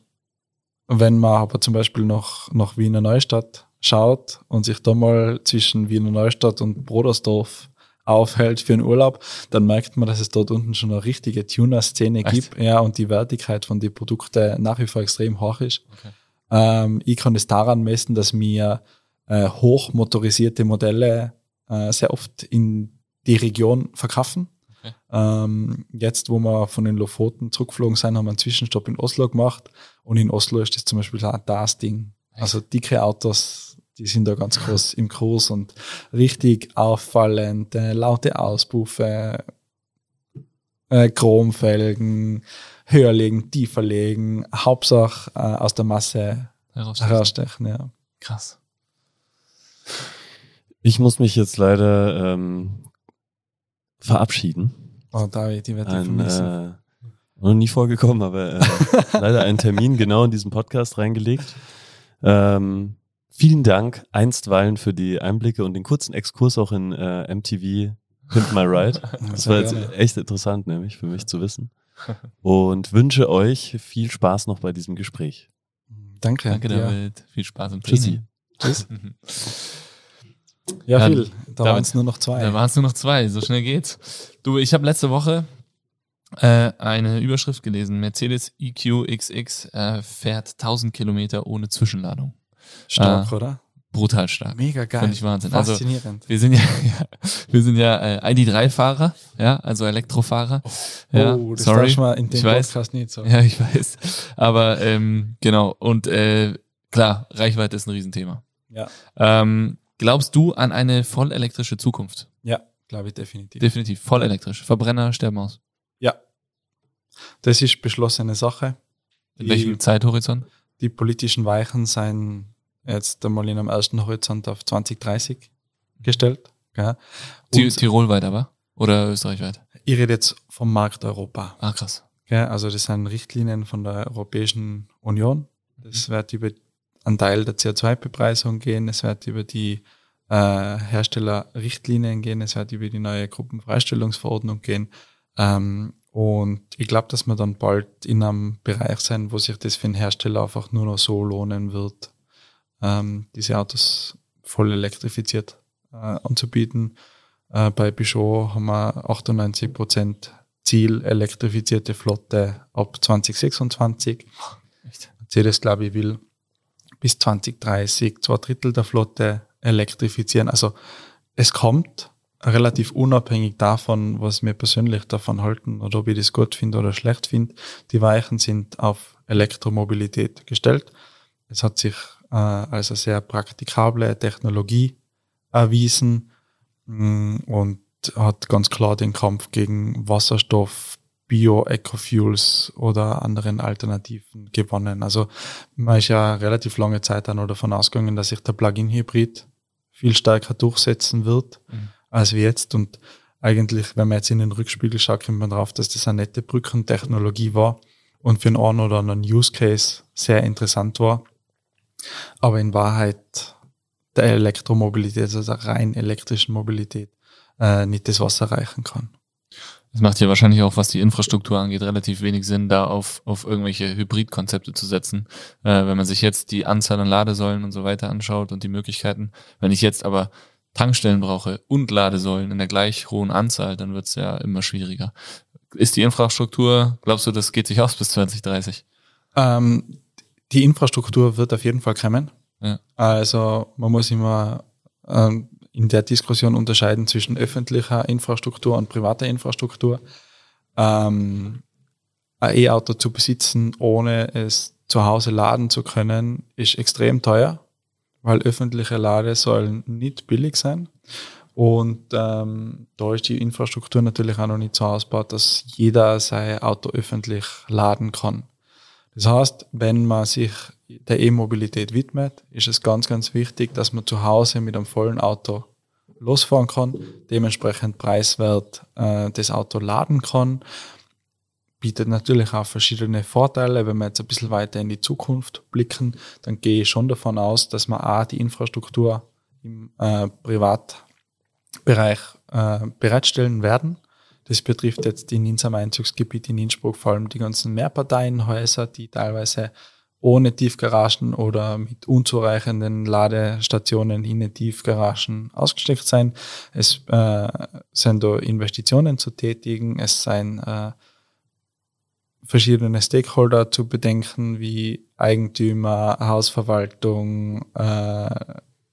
wenn man aber zum Beispiel noch nach Wiener Neustadt schaut und sich da mal zwischen Wiener Neustadt und Brodersdorf aufhält für einen Urlaub, dann merkt man, dass es dort unten schon eine richtige Tuner-Szene gibt, ja, und die Wertigkeit von den Produkten nach wie vor extrem hoch ist. Okay. Ähm, ich kann es daran messen, dass mir äh, hochmotorisierte Modelle äh, sehr oft in die Region verkaufen. Okay. Ähm, jetzt, wo wir von den Lofoten zurückgeflogen sind, haben wir einen Zwischenstopp in Oslo gemacht, und in Oslo ist das zum Beispiel auch das Ding. Also dicke Autos, die sind da ganz groß im Kurs und richtig auffallend, äh, laute Auspuffe, äh, Chromfelgen, höher legen, tiefer legen, Hauptsache äh, aus der Masse herausstechen. Ja. Krass. Ich muss mich jetzt leider ähm, verabschieden. Oh, David, die werde ich vermissen. Äh, noch nie vorgekommen, aber äh, leider einen Termin genau in diesen Podcast reingelegt. Ähm, Vielen Dank einstweilen für die Einblicke und den kurzen Exkurs auch in äh, M T V Pimp My Ride. Das war jetzt echt interessant, nämlich für mich zu wissen. Und wünsche euch viel Spaß noch bei diesem Gespräch. Danke. Danke, David. Ja. Viel Spaß im Training. Tschüssi. Tschüss. Ja, ja, viel. Da waren es nur noch zwei. Da waren es nur noch zwei. So schnell geht's. Du, ich habe letzte Woche äh, eine Überschrift gelesen. Mercedes E Q X X äh, fährt tausend Kilometer ohne Zwischenladung. Stark, äh, oder? Brutal stark. Mega geil. Finde ich Wahnsinn. Faszinierend. Also, wir sind ja, ja, wir sind ja äh, I D drei Fahrer, ja, also Elektrofahrer. Oh, ja, oh das sorry. Darf ich mal in dem ich Podcast weiß. Nicht so. Ja, ich weiß. Aber ähm, genau, und äh, klar, Reichweite ist ein Riesenthema. Ja. Ähm, glaubst du an eine vollelektrische Zukunft? Ja, glaube ich, definitiv. Definitiv, voll elektrisch. Verbrenner sterben aus. Ja, das ist beschlossene Sache. In die, welchem Zeithorizont? Die politischen Weichen sind jetzt einmal in einem ersten Horizont auf zwanzig dreißig gestellt. Ja. Tirolweit aber? Oder österreichweit? Ich rede jetzt vom Markt Europa. Ah, krass. Ja, also das sind Richtlinien von der Europäischen Union. Es mhm. wird über einen Teil der C O zwei Bepreisung gehen, es wird über die äh, Herstellerrichtlinien gehen, es wird über die neue Gruppenfreistellungsverordnung gehen. Ähm, und ich glaube, dass wir dann bald in einem Bereich sein, wo sich das für den Hersteller einfach nur noch so lohnen wird, ähm, diese Autos voll elektrifiziert äh, anzubieten. Äh, bei Peugeot haben wir achtundneunzig Prozent Ziel elektrifizierte Flotte ab zwanzig sechsundzwanzig. Mercedes, glaube ich, will bis zwanzig dreißig zwei Drittel der Flotte elektrifizieren. Also es kommt, relativ unabhängig davon, was wir persönlich davon halten oder ob ich das gut finde oder schlecht finde. Die Weichen sind auf Elektromobilität gestellt. Es hat sich äh, als eine sehr praktikable Technologie erwiesen mh, und hat ganz klar den Kampf gegen Wasserstoff, Bio, Ecofuels oder anderen Alternativen gewonnen. Also man ist ja relativ lange Zeit dann davon ausgegangen, dass sich der Plug-in-Hybrid viel stärker durchsetzen wird mhm. als wir jetzt. Und eigentlich, wenn man jetzt in den Rückspiegel schaut, kommt man drauf, dass das eine nette Brückentechnologie war und für einen einen oder anderen Use-Case sehr interessant war. Aber in Wahrheit der Elektromobilität, also der rein elektrischen Mobilität, äh, nicht das Wasser reichen kann. Es macht ja wahrscheinlich auch, was die Infrastruktur angeht, relativ wenig Sinn, da auf, auf irgendwelche Hybridkonzepte zu setzen. Äh, wenn man sich jetzt die Anzahl an Ladesäulen und so weiter anschaut und die Möglichkeiten, wenn ich jetzt aber Tankstellen brauche und Ladesäulen in der gleich hohen Anzahl, dann wird's ja immer schwieriger. Ist die Infrastruktur, glaubst du, das geht sich aus bis zwanzig dreißig? Ähm, die Infrastruktur wird auf jeden Fall kommen. Ja. Also man muss immer ähm, in der Diskussion unterscheiden zwischen öffentlicher Infrastruktur und privater Infrastruktur. Ähm, ein E-Auto zu besitzen, ohne es zu Hause laden zu können, ist extrem teuer, weil öffentliche Ladesäulen nicht billig sein. Und ähm, da ist die Infrastruktur natürlich auch noch nicht so ausgebaut, dass jeder sein Auto öffentlich laden kann. Das heißt, wenn man sich der E-Mobilität widmet, ist es ganz, ganz wichtig, dass man zu Hause mit einem vollen Auto losfahren kann, dementsprechend preiswert äh, das Auto laden kann. Bietet natürlich auch verschiedene Vorteile. Wenn wir jetzt ein bisschen weiter in die Zukunft blicken, dann gehe ich schon davon aus, dass man auch die Infrastruktur im äh, Privatbereich äh, bereitstellen werden. Das betrifft jetzt in unserem Einzugsgebiet in Innsbruck vor allem die ganzen Mehrparteienhäuser, die teilweise ohne Tiefgaragen oder mit unzureichenden Ladestationen in Tiefgaragen ausgesteckt sein. Es äh, sind da Investitionen zu tätigen, es sind äh, verschiedene Stakeholder zu bedenken, wie Eigentümer, Hausverwaltung, äh,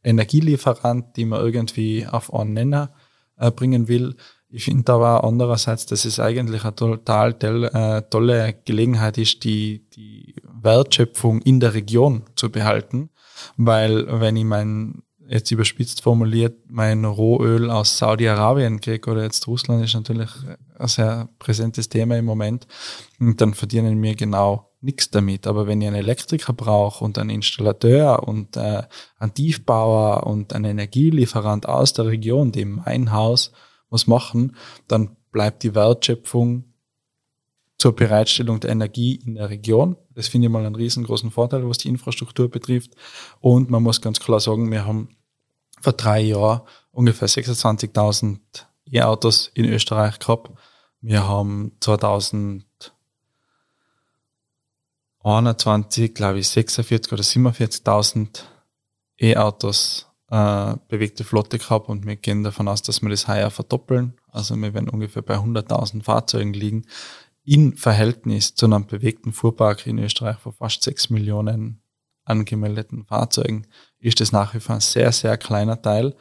Energielieferant, die man irgendwie auf einen Nenner äh, bringen will. Ich finde aber andererseits, dass es eigentlich eine total äh, tolle Gelegenheit ist, die, die Wertschöpfung in der Region zu behalten, weil wenn ich mein, jetzt überspitzt formuliert, mein Rohöl aus Saudi-Arabien kriege oder jetzt Russland ist natürlich ein sehr präsentes Thema im Moment, und dann verdienen wir genau nichts damit. Aber wenn ich einen Elektriker brauche und einen Installateur und äh, einen Tiefbauer und einen Energielieferant aus der Region, dem mein Haus was machen, dann bleibt die Wertschöpfung zur Bereitstellung der Energie in der Region. Das finde ich mal einen riesengroßen Vorteil, was die Infrastruktur betrifft. Und man muss ganz klar sagen, wir haben vor drei Jahren ungefähr sechsundzwanzigtausend E-Autos in Österreich gehabt. Wir haben zweitausendeinundzwanzig, glaube ich, sechsundvierzigtausend oder siebenundvierzigtausend E-Autos Äh, bewegte Flotte gehabt und wir gehen davon aus, dass wir das heuer verdoppeln. Also wir werden ungefähr bei hunderttausend Fahrzeugen liegen, in Verhältnis zu einem bewegten Fuhrpark in Österreich von fast sechs Millionen angemeldeten Fahrzeugen, ist das nach wie vor ein sehr, sehr kleiner Teil.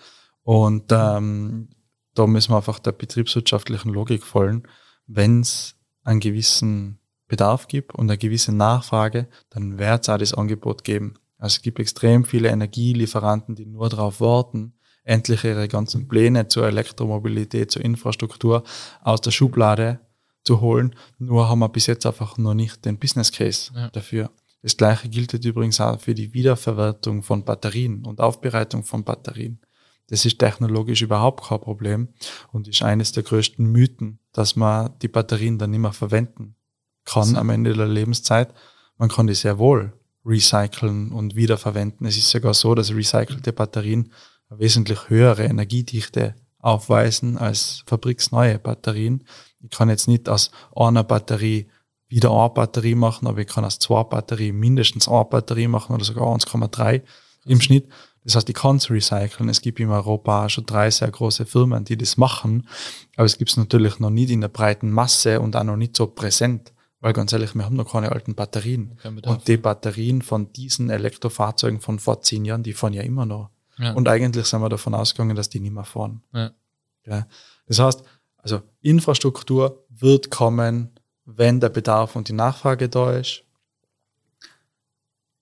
Und ähm, da müssen wir einfach der betriebswirtschaftlichen Logik folgen. Wenn es einen gewissen Bedarf gibt und eine gewisse Nachfrage, dann wird es auch das Angebot geben. Also es gibt extrem viele Energielieferanten, die nur darauf warten, endlich ihre ganzen Pläne zur Elektromobilität, zur Infrastruktur aus der Schublade zu holen. Nur haben wir bis jetzt einfach noch nicht den Business Case ja. dafür. Das Gleiche gilt übrigens auch für die Wiederverwertung von Batterien und Aufbereitung von Batterien. Das ist technologisch überhaupt kein Problem und ist eines der größten Mythen, dass man die Batterien dann nicht mehr verwenden kann am Ende der Lebenszeit. Man kann die sehr wohl recyceln und wiederverwenden. Es ist sogar so, dass recycelte Batterien eine wesentlich höhere Energiedichte aufweisen als fabriksneue Batterien. Ich kann jetzt nicht aus einer Batterie wieder eine Batterie machen, aber ich kann aus zwei Batterien mindestens eine Batterie machen oder sogar eins Komma drei im Schnitt. Das heißt, ich kann es recyceln. Es gibt in Europa auch schon drei sehr große Firmen, die das machen, aber es gibt es natürlich noch nicht in der breiten Masse und auch noch nicht so präsent. Weil ganz ehrlich, wir haben noch keine alten Batterien. Und die Batterien von diesen Elektrofahrzeugen von vor zehn Jahren, die fahren ja immer noch. Ja. Und eigentlich sind wir davon ausgegangen, dass die nicht mehr fahren. Ja. Ja. Das heißt, also Infrastruktur wird kommen, wenn der Bedarf und die Nachfrage da ist.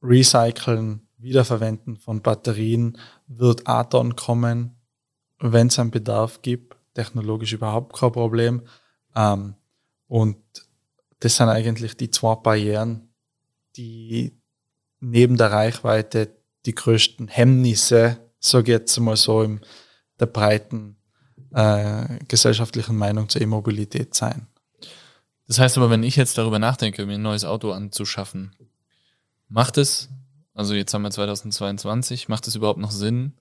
Recyceln, Wiederverwenden von Batterien wird auch dann kommen, wenn es einen Bedarf gibt. Technologisch überhaupt kein Problem. Ähm, und das sind eigentlich die zwei Barrieren, die neben der Reichweite die größten Hemmnisse, sage ich jetzt mal so, in der breiten äh, gesellschaftlichen Meinung zur E-Mobilität sein. Das heißt aber, wenn ich jetzt darüber nachdenke, mir ein neues Auto anzuschaffen, macht es, also jetzt haben wir zweitausendzweiundzwanzig, macht es überhaupt noch Sinn?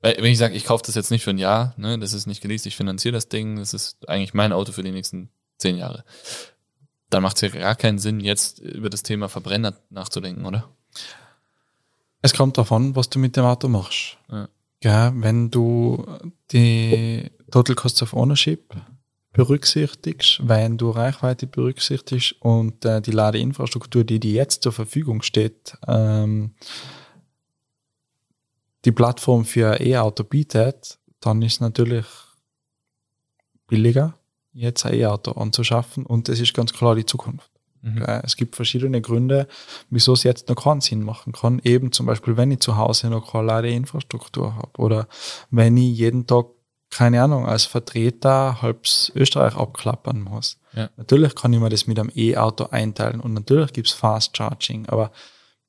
Weil, wenn ich sage, ich kaufe das jetzt nicht für ein Jahr, ne, das ist nicht geleast, ich finanziere das Ding, das ist eigentlich mein Auto für die nächsten zehn Jahre. Dann macht es ja gar keinen Sinn, jetzt über das Thema Verbrenner nachzudenken, oder? Es kommt darauf an, was du mit dem Auto machst. Ja. Ja, wenn du die Total Cost of Ownership berücksichtigst, wenn du Reichweite berücksichtigst und äh, die Ladeinfrastruktur, die dir jetzt zur Verfügung steht, ähm, die Plattform für E-Auto bietet, dann ist natürlich billiger, jetzt ein E-Auto anzuschaffen, und das ist ganz klar die Zukunft. Mhm. Es gibt verschiedene Gründe, wieso es jetzt noch keinen Sinn machen kann. Eben zum Beispiel, wenn ich zu Hause noch keine Ladeinfrastruktur habe oder wenn ich jeden Tag, keine Ahnung, als Vertreter halb Österreich abklappern muss. Ja. Natürlich kann ich mir das mit einem E-Auto einteilen und natürlich gibt es Fast Charging, aber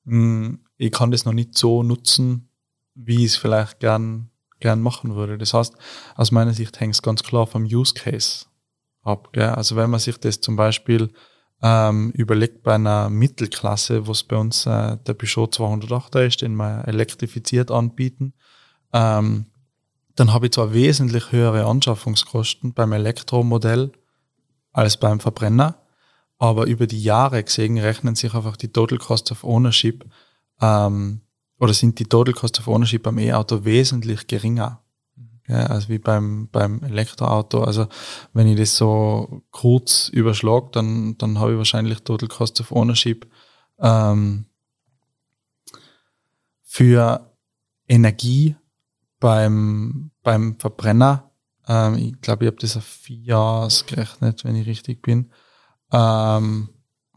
mh, ich kann das noch nicht so nutzen, wie ich es vielleicht gern, gern machen würde. Das heißt, aus meiner Sicht hängt es ganz klar vom Use Case ab. Gell? Also wenn man sich das zum Beispiel ähm, überlegt bei einer Mittelklasse, was bei uns äh, der Peugeot zweihundertacht ist, den wir elektrifiziert anbieten, ähm, dann habe ich zwar wesentlich höhere Anschaffungskosten beim Elektromodell als beim Verbrenner, aber über die Jahre gesehen rechnen sich einfach die Total Cost of Ownership ähm, oder sind die Total Cost of Ownership beim E-Auto wesentlich geringer. Ja, also wie beim, beim Elektroauto. Also wenn ich das so kurz überschlage, dann, dann habe ich wahrscheinlich Total Cost of Ownership ähm, für Energie beim, beim Verbrenner. Ähm, ich glaube, ich habe das auf vier Jahre ausgerechnet, wenn ich richtig bin, ähm,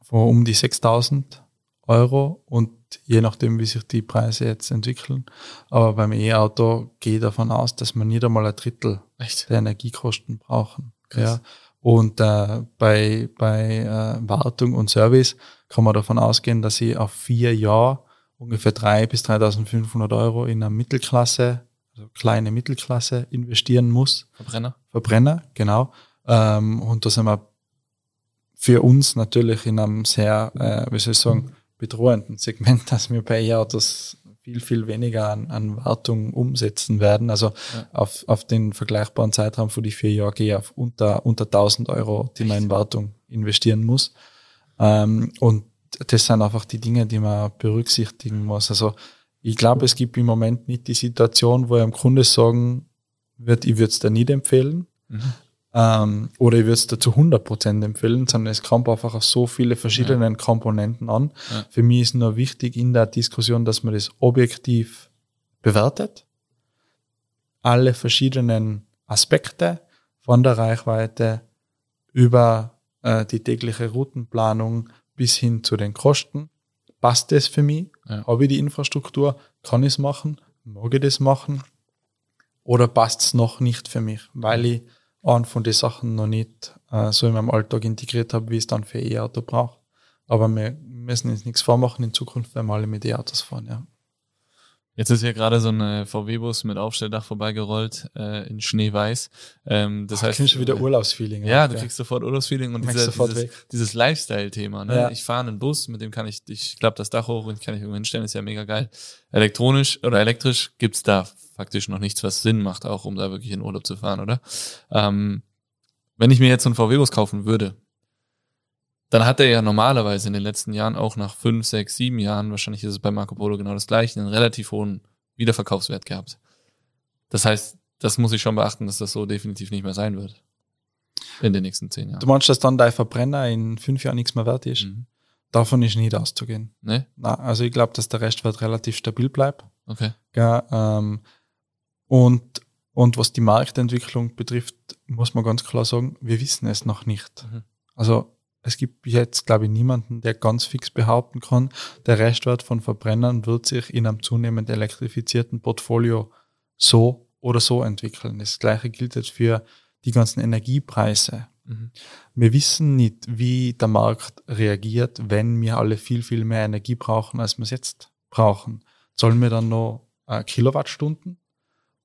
von um die sechstausend Euro und je nachdem, wie sich die Preise jetzt entwickeln. Aber beim E-Auto gehe ich davon aus, dass man nicht einmal ein Drittel Echt? der Energiekosten brauchen. Ja. Und äh, bei, bei äh, Wartung und Service kann man davon ausgehen, dass ich auf vier Jahre ungefähr dreitausend bis dreitausendfünfhundert Euro in eine Mittelklasse, also kleine Mittelklasse, investieren muss. Verbrenner. Verbrenner, genau. Ähm, und da sind wir für uns natürlich in einem sehr, äh, wie soll ich sagen, bedrohenden Segment, dass wir bei E-Autos viel, viel weniger an, an Wartung umsetzen werden. Also ja. auf, auf den vergleichbaren Zeitraum von die vier Jahre gehe ich auf unter, unter tausend Euro, die man in Wartung investieren muss. Ähm, und das sind einfach die Dinge, die man berücksichtigen muss. Also ich glaube, es gibt im Moment nicht die Situation, wo ich am Kunde sagen würde, ich würde es dir nicht empfehlen. Mhm. Ähm, oder ich würde es dazu hundert Prozent empfehlen, sondern es kommt einfach auf so viele verschiedene ja. Komponenten an. Ja. Für mich ist nur wichtig in der Diskussion, dass man das objektiv bewertet. Alle verschiedenen Aspekte von der Reichweite über äh, die tägliche Routenplanung bis hin zu den Kosten. Passt das für mich? Ja. Habe ich die Infrastruktur? Kann ich es machen? Mag ich das machen? oder passt es noch nicht für mich, weil ich an von den Sachen noch nicht äh, so in meinem Alltag integriert habe, wie es dann für E-Auto braucht. Aber wir müssen jetzt nichts vormachen, in Zukunft werden wir alle mit E-Autos fahren, ja. Jetzt ist hier gerade so ein V W-Bus mit Aufstelldach vorbeigerollt, äh, in Schneeweiß. Ähm, das Ach, heißt, du kriegst schon wieder Urlaubsfeeling. Ja, okay. Du kriegst sofort Urlaubsfeeling und dieser, dieses, dieses Lifestyle-Thema. Ne? Ja. Ich fahre einen Bus, mit dem kann ich, ich klappe das Dach hoch und kann ich irgendwo hinstellen, ist ja mega geil. Elektronisch oder elektrisch gibt's da faktisch noch nichts, was Sinn macht, auch um da wirklich in Urlaub zu fahren, oder? Ähm, wenn ich mir jetzt so einen V W-Bus kaufen würde, dann hat er ja normalerweise in den letzten Jahren auch nach fünf, sechs, sieben Jahren, wahrscheinlich ist es bei Marco Polo genau das gleiche, einen relativ hohen Wiederverkaufswert gehabt. Das heißt, das muss ich schon beachten, dass das so definitiv nicht mehr sein wird in den nächsten zehn Jahren. Du meinst, dass dann dein Verbrenner in fünf Jahren nichts mehr wert ist? Mhm. Davon ist nicht auszugehen. Nee? Nein, also ich glaube, dass der Restwert relativ stabil bleibt. Okay. Ja, ähm, und, und was die Marktentwicklung betrifft, muss man ganz klar sagen, wir wissen es noch nicht. Mhm. Also es gibt jetzt, glaube ich, niemanden, der ganz fix behaupten kann, der Restwert von Verbrennern wird sich in einem zunehmend elektrifizierten Portfolio so oder so entwickeln. Das Gleiche gilt jetzt für die ganzen Energiepreise. Mhm. Wir wissen nicht, wie der Markt reagiert, wenn wir alle viel, viel mehr Energie brauchen, als wir es jetzt brauchen. Sollen wir dann noch äh, Kilowattstunden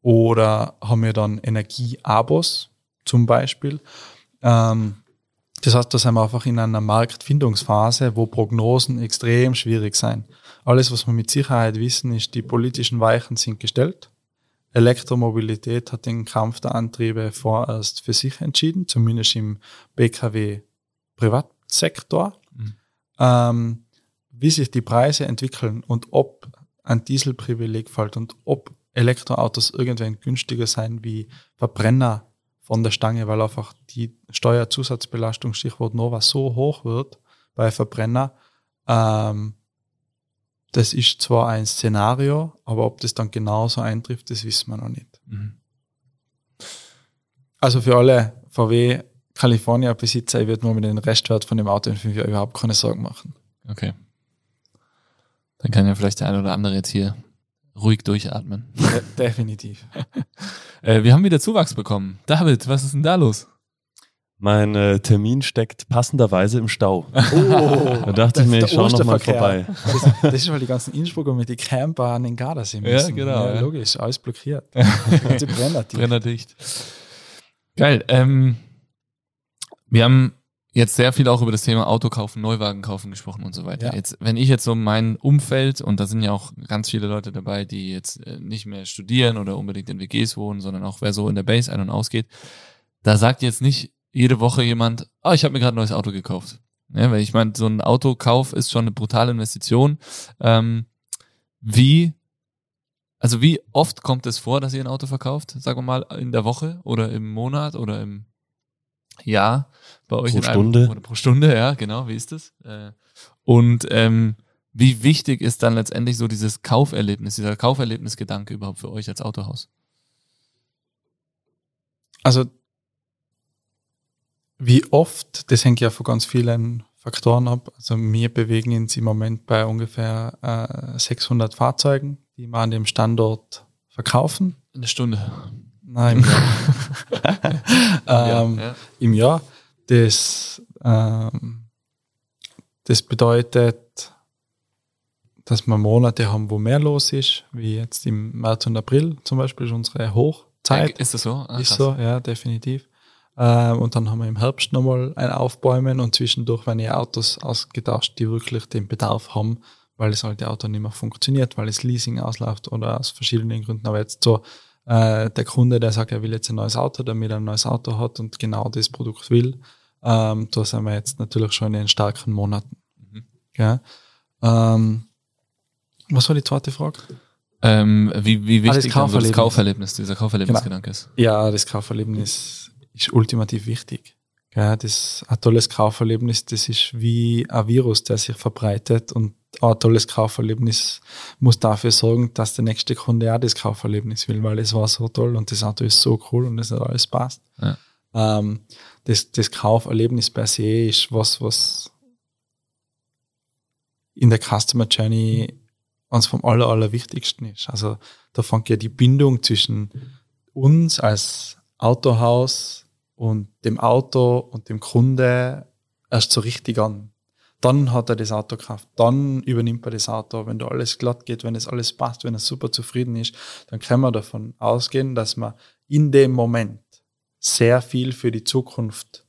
oder haben wir dann Energieabos zum Beispiel? Ähm, Das heißt, da sind wir einfach in einer Marktfindungsphase, wo Prognosen extrem schwierig sind. Alles, was wir mit Sicherheit wissen, ist, die politischen Weichen sind gestellt. Elektromobilität hat den Kampf der Antriebe vorerst für sich entschieden, zumindest im B K W-Privatsektor. Mhm. Ähm, wie sich die Preise entwickeln und ob ein Dieselprivileg fällt und ob Elektroautos irgendwann günstiger sein wie Verbrenner von der Stange, weil einfach die Steuerzusatzbelastung, Stichwort Nova, so hoch wird bei Verbrenner. Ähm, das ist zwar ein Szenario, aber ob das dann genauso eintrifft, das wissen wir noch nicht. Mhm. Also für alle V W-California-Besitzer, ich würde nur mit dem Restwert von dem Auto in fünf Jahren überhaupt keine Sorgen machen. Okay. Dann kann ja vielleicht der eine oder andere jetzt hier ruhig durchatmen. De- definitiv. äh, wir haben wieder Zuwachs bekommen. David, was ist denn da los? Mein äh, Termin steckt passenderweise im Stau. Oh, da dachte ich mir, ich schaue nochmal vorbei. Das, das ist, weil die ganzen Innsbrucker mit den Camper an den Gardasee müssen. Ja, genau. Ja, ja. Logisch, alles blockiert. Die brennerdicht. Brennerdicht. Geil. Ähm, wir haben jetzt sehr viel auch über das Thema Auto kaufen, Neuwagen kaufen gesprochen und so weiter. Ja. Jetzt, wenn ich jetzt so mein Umfeld, und da sind ja auch ganz viele Leute dabei, die jetzt nicht mehr studieren oder unbedingt in W Gs wohnen, sondern auch wer so in der Base ein- und ausgeht, da sagt jetzt nicht jede Woche jemand, ah, oh, ich habe mir gerade ein neues Auto gekauft. Ja, weil ich meine, so ein Autokauf ist schon eine brutale Investition. Ähm, wie, also wie oft kommt es vor, dass ihr ein Auto verkauft? Sagen wir mal in der Woche oder im Monat oder im Ja, bei euch pro in einem, Stunde. Oder pro Stunde, ja, genau, wie ist das? Äh, und ähm, wie wichtig ist dann letztendlich so dieses Kauferlebnis, dieser Kauferlebnisgedanke überhaupt für euch als Autohaus? Also, wie oft, das hängt ja von ganz vielen Faktoren ab. Also, wir bewegen uns im Moment bei ungefähr äh, sechshundert Fahrzeugen, die wir an dem Standort verkaufen. In der Stunde. Nein, im Jahr. ähm, ja, ja. Im Jahr. Das, ähm, das bedeutet, dass wir Monate haben, wo mehr los ist, wie jetzt im März und April zum Beispiel, ist unsere Hochzeit. Ist das so? Ah, ist so, ja, definitiv. Ähm, und dann haben wir im Herbst nochmal ein Aufbäumen und zwischendurch werden ja Autos ausgetauscht, die wirklich den Bedarf haben, weil das alte Auto nicht mehr funktioniert, weil das Leasing ausläuft oder aus verschiedenen Gründen. Aber jetzt so Uh, der Kunde, der sagt, er will jetzt ein neues Auto, damit er ein neues Auto hat und genau das Produkt will, ähm, da sind wir jetzt natürlich schon in den starken Monaten. Mhm. Ja? Ähm, was war die zweite Frage? Ähm, wie, wie wichtig ah, das, Kauferlebnis. das Kauferlebnis, dieser Kauferlebnisgedanke genau. ist? Ja, das Kauferlebnis ist ultimativ wichtig. Ja, das ein tolles Kauferlebnis, das ist wie ein Virus, der sich verbreitet und ein tolles Kauferlebnis muss dafür sorgen, dass der nächste Kunde auch das Kauferlebnis will, weil es war so toll und das Auto ist so cool und es hat alles passt. Ja. Ähm, das, das Kauferlebnis per se ist was, was in der Customer Journey uns vom aller, aller wichtigsten ist. Also da fängt ja die Bindung zwischen uns als Autohaus und dem Auto und dem Kunde erst so richtig an. Dann hat er das Auto gekauft, dann übernimmt er das Auto. Wenn da alles glatt geht, wenn das alles passt, wenn er super zufrieden ist, dann können wir davon ausgehen, dass wir in dem Moment sehr viel für die Zukunft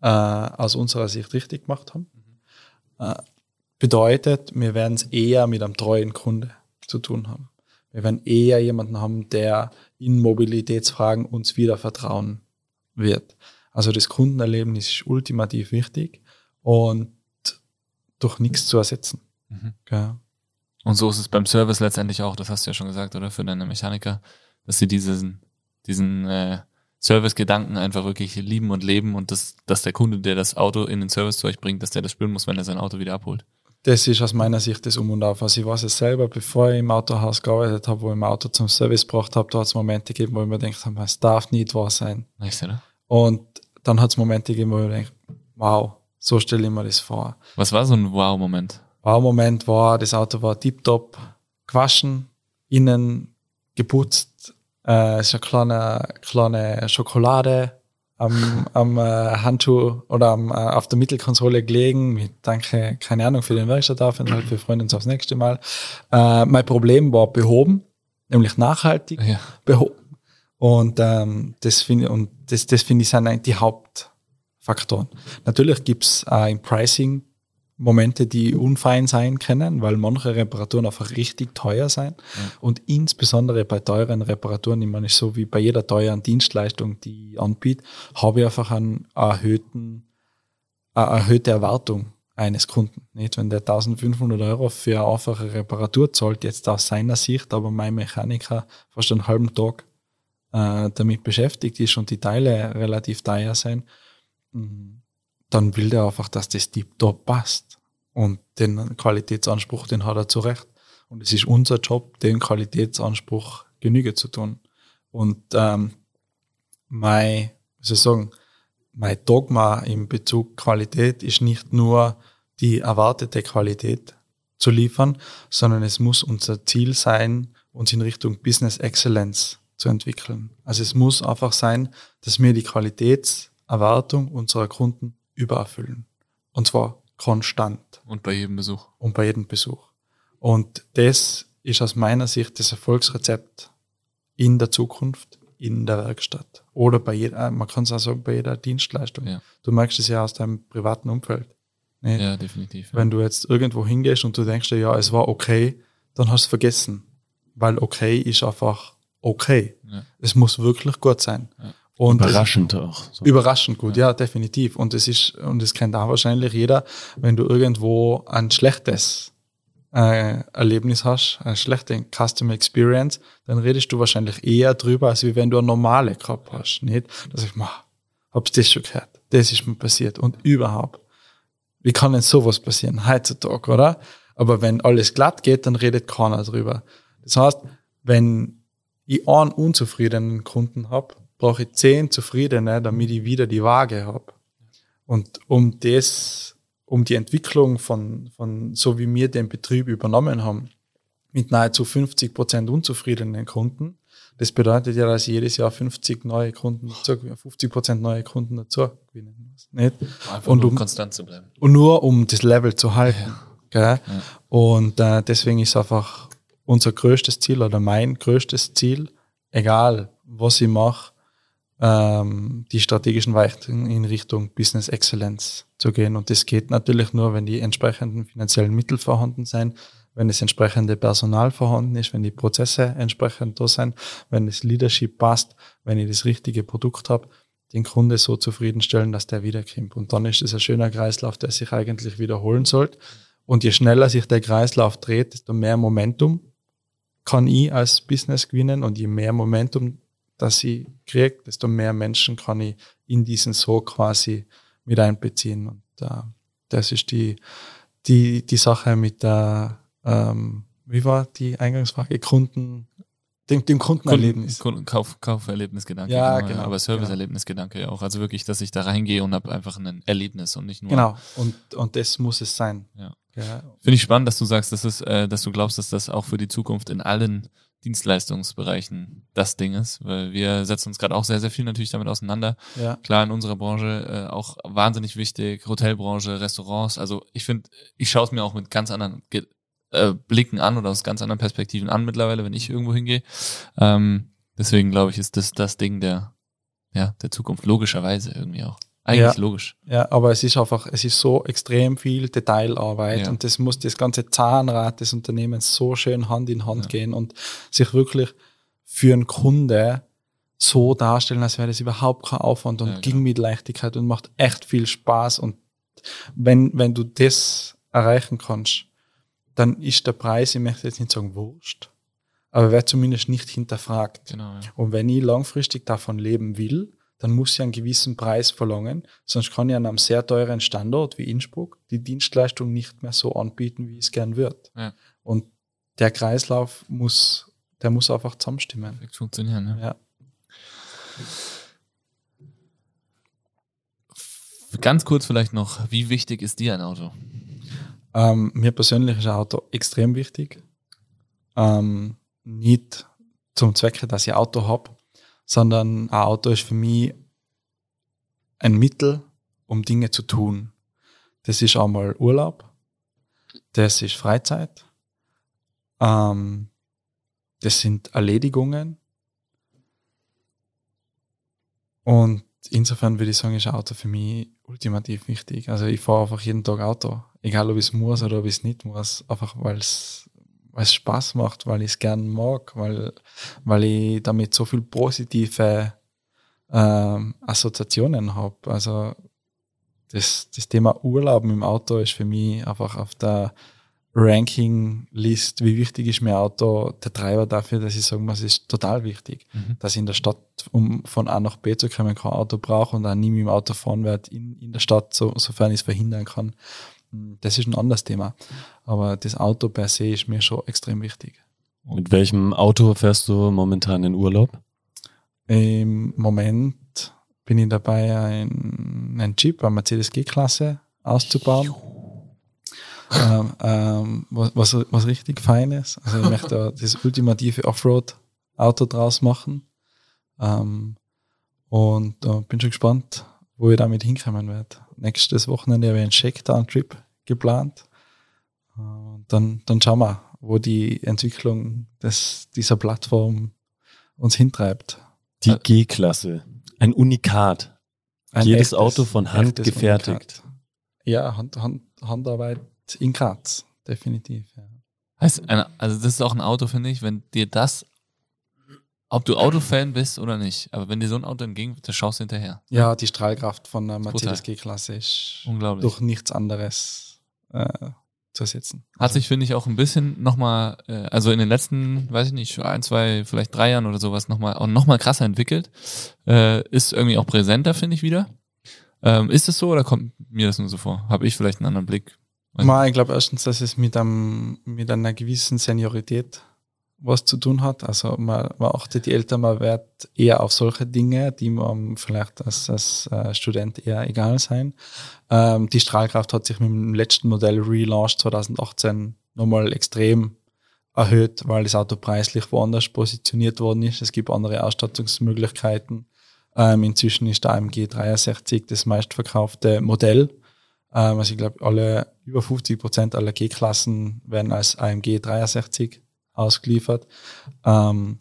äh, aus unserer Sicht richtig gemacht haben. Mhm. Äh, bedeutet, wir werden es eher mit einem treuen Kunde zu tun haben. Wir werden eher jemanden haben, der in Mobilitätsfragen uns wieder vertrauen wird. Also das Kundenerlebnis ist ultimativ wichtig und durch nichts zu ersetzen. Mhm. Ja. Und so ist es beim Service letztendlich auch, das hast du ja schon gesagt, oder, für deine Mechaniker, dass sie diesen, diesen äh, Service-Gedanken einfach wirklich lieben und leben und das, dass der Kunde, der das Auto in den Service zu euch bringt, dass der das spüren muss, wenn er sein Auto wieder abholt. Das ist aus meiner Sicht das Um und Auf. Also ich weiß es selber, bevor ich im Autohaus gearbeitet habe, wo ich mein Auto zum Service gebracht habe, da hat es Momente gegeben, wo ich mir gedacht habe, es darf nicht wahr sein. Nice, oder? Und dann hat es Momente gegeben, wo ich mir denke, wow, so stelle ich mir das vor. Was war so ein Wow-Moment? Wow-Moment war, das Auto war tiptop gewaschen, innen geputzt, äh, so eine kleine, kleine Schokolade am, am äh, Handschuh oder am, äh, auf der Mittelkonsole gelegen mit Danke, keine Ahnung, für den Werkstattaufenthalt, wir freuen uns aufs nächste Mal. Äh, mein Problem war behoben, nämlich nachhaltig ja. behoben. Und ähm, das finde das, das find ich sind eigentlich die Haupt Faktoren. Natürlich gibt es äh, im Pricing Momente, die unfein sein können, weil manche Reparaturen einfach richtig teuer sind. Ja. Und insbesondere bei teuren Reparaturen, ich meine, so wie bei jeder teuren Dienstleistung, die ich anbiete, habe ich einfach einen erhöhten, eine erhöhte Erwartung eines Kunden. Nicht? Wenn der eintausendfünfhundert Euro für eine einfache Reparatur zahlt, jetzt aus seiner Sicht, aber mein Mechaniker fast einen halben Tag äh, damit beschäftigt ist und die Teile relativ teuer sind, dann will der einfach, dass das tiptop passt. Und den Qualitätsanspruch, den hat er zu Recht. Und es ist unser Job, dem Qualitätsanspruch Genüge zu tun. Und ähm, mein, wie soll ich sagen, mein Dogma in Bezug Qualität ist nicht nur die erwartete Qualität zu liefern, sondern es muss unser Ziel sein, uns in Richtung Business Excellence zu entwickeln. Also es muss einfach sein, dass wir die Qualitäts Erwartung unserer Kunden übererfüllen. Und zwar konstant. Und bei jedem Besuch. Und bei jedem Besuch. Und das ist aus meiner Sicht das Erfolgsrezept in der Zukunft, in der Werkstatt. Oder bei jeder, man kann es auch sagen, bei jeder Dienstleistung. Ja. Du merkst es ja aus deinem privaten Umfeld. Nicht? Ja, definitiv. Ja. Wenn du jetzt irgendwo hingehst und du denkst dir, ja, es war okay, dann hast du es vergessen. Weil okay ist einfach okay. Ja. Es muss wirklich gut sein. Ja. Und überraschend auch. So. Überraschend gut, ja. ja, definitiv. Und es ist, und es kennt auch wahrscheinlich jeder, wenn du irgendwo ein schlechtes äh, Erlebnis hast, eine schlechte Customer Experience, dann redest du wahrscheinlich eher drüber, als wenn du eine normale gehabt hast. Nicht? Dass ich, mach, hab's das schon gehört? Das ist mir passiert. Und überhaupt, wie kann denn sowas passieren heutzutage, oder? Aber wenn alles glatt geht, dann redet keiner drüber. Das heißt, wenn ich einen unzufriedenen Kunden habe, brauche ich zehn Zufriedene, damit ich wieder die Waage habe. Und um das, um die Entwicklung von, von so wie wir den Betrieb übernommen haben, mit nahezu fünfzig Prozent unzufriedenen Kunden, das bedeutet ja, dass ich jedes Jahr fünfzig neue Kunden, fünfzig Prozent neue Kunden dazu gewinnen muss. Nicht? Einfach und nur, um konstant zu bleiben. Und nur um das Level zu halten. Ja. Gell? Ja. Und äh, deswegen ist einfach unser größtes Ziel oder mein größtes Ziel, egal was ich mache, die strategischen Weichen in Richtung Business Excellence zu gehen. Und das geht natürlich nur, wenn die entsprechenden finanziellen Mittel vorhanden sind, wenn das entsprechende Personal vorhanden ist, wenn die Prozesse entsprechend da sind, wenn das Leadership passt, wenn ich das richtige Produkt habe, den Kunde so zufriedenstellen, dass der wiederkommt. Und dann ist es ein schöner Kreislauf, der sich eigentlich wiederholen sollte. Und je schneller sich der Kreislauf dreht, desto mehr Momentum kann ich als Business gewinnen und je mehr Momentum dass ich kriege, desto mehr Menschen kann ich in diesen Sog quasi mit einbeziehen. Und äh, das ist die, die, die Sache mit der, ähm, wie war die Eingangsfrage? Kunden, dem, dem Kundenerlebnis. Kunden, Kauf, Kauferlebnisgedanke. Ja, genau. genau aber Serviceerlebnisgedanke genau. auch. Also wirklich, dass ich da reingehe und habe einfach ein Erlebnis und nicht nur. Genau, und, und das muss es sein. Ja. Ja. Finde ich spannend, dass du sagst, dass, es, äh, dass du glaubst, dass das auch für die Zukunft in allen Dienstleistungsbereichen das Ding ist, weil wir setzen uns gerade auch sehr, sehr viel natürlich damit auseinander. Ja. Klar, in unserer Branche äh, auch wahnsinnig wichtig, Hotelbranche, Restaurants, also ich finde, ich schaue es mir auch mit ganz anderen Ge- äh, Blicken an oder aus ganz anderen Perspektiven an mittlerweile, wenn ich irgendwo hingehe. Ähm, deswegen glaube ich, ist das das Ding der, ja, der Zukunft, logischerweise irgendwie auch. Eigentlich ja, logisch. Ja, aber es ist einfach, es ist so extrem viel Detailarbeit, ja, und das muss das ganze Zahnrad des Unternehmens so schön Hand in Hand, ja, gehen und sich wirklich für einen Kunde so darstellen, als wäre das überhaupt kein Aufwand und ja, ging genau mit Leichtigkeit und macht echt viel Spaß. Und wenn, wenn du das erreichen kannst, dann ist der Preis, ich möchte jetzt nicht sagen wurscht, aber wird zumindest nicht hinterfragt. Genau, ja. Und wenn ich langfristig davon leben will, dann muss ich einen gewissen Preis verlangen, sonst kann ich an einem sehr teuren Standort wie Innsbruck die Dienstleistung nicht mehr so anbieten, wie es gern wird. Ja. Und der Kreislauf muss, der muss einfach zusammenstimmen. Perfekt funktionieren, ne? Ja. Ganz kurz vielleicht noch, wie wichtig ist dir ein Auto? Ähm, mir persönlich ist ein Auto extrem wichtig. Ähm, nicht zum Zwecke, dass ich ein Auto habe, sondern ein Auto ist für mich ein Mittel, um Dinge zu tun. Das ist einmal Urlaub, das ist Freizeit, ähm, das sind Erledigungen. Und insofern würde ich sagen, ist ein Auto für mich ultimativ wichtig. Also ich fahre einfach jeden Tag Auto, egal ob ich es muss oder ob ich es nicht muss, einfach weil es weil es Spaß macht, weil ich es gerne mag, weil, weil ich damit so viele positive ähm, Assoziationen habe. Also das, das Thema Urlaub im Auto ist für mich einfach auf der Ranking-List, wie wichtig ist mein Auto, der Treiber dafür, dass ich sage, es ist total wichtig, mhm, dass ich in der Stadt, um von A nach B zu kommen, kein Auto brauche und auch nie mit dem Auto fahren werde in, in der Stadt, so, sofern ich es verhindern kann. Das ist ein anderes Thema. Aber das Auto per se ist mir schon extrem wichtig. Und mit welchem Auto fährst du momentan in Urlaub? Im Moment bin ich dabei, einen Jeep, eine Mercedes G-Klasse auszubauen. ähm, ähm, was, was, was richtig Feines. Also ich möchte das ultimative Offroad-Auto draus machen. Ähm, und äh, bin schon gespannt, wo ich damit hinkommen werde. Nächstes Wochenende habe ich einen Shakedown-Trip geplant. Dann, dann schauen wir, wo die Entwicklung des, dieser Plattform uns hintreibt. Die G-Klasse, ein Unikat. Ein Jedes echtes, Auto von Hand gefertigt. Unikat. Ja, Hand, Hand, Handarbeit in Graz, definitiv. Ja. Heißt, also das ist auch ein Auto, finde ich, wenn dir das, ob du Autofan bist oder nicht, aber wenn dir so ein Auto entgegen, dann schaust du hinterher. Ja, die Strahlkraft von der Mercedes G-Klasse ist durch nichts anderes äh, zu ersetzen. Hat also sich, finde ich, auch ein bisschen nochmal, äh, also in den letzten, weiß ich nicht, ein, zwei, vielleicht drei Jahren oder sowas nochmal auch nochmal krasser entwickelt. Äh, ist irgendwie auch präsenter, finde ich, wieder. Ähm, ist es so oder kommt mir das nur so vor? Habe ich vielleicht einen anderen Blick? Mal, ich glaube erstens, dass es mit, einem, mit einer gewissen Seniorität was zu tun hat. Also man, man achtet, die Eltern, man wird eher auf solche Dinge, die man vielleicht als, als äh, Student eher egal sein. Ähm, die Strahlkraft hat sich mit dem letzten Modell Relaunch zwanzig achtzehn nochmal extrem erhöht, weil das Auto preislich woanders positioniert worden ist. Es gibt andere Ausstattungsmöglichkeiten. Ähm, inzwischen ist der A M G dreiundsechzig das meistverkaufte Modell. Ähm, also ich glaube, alle über fünfzig Prozent aller G-Klassen werden als A M G dreiundsechzig ausgeliefert. Ähm,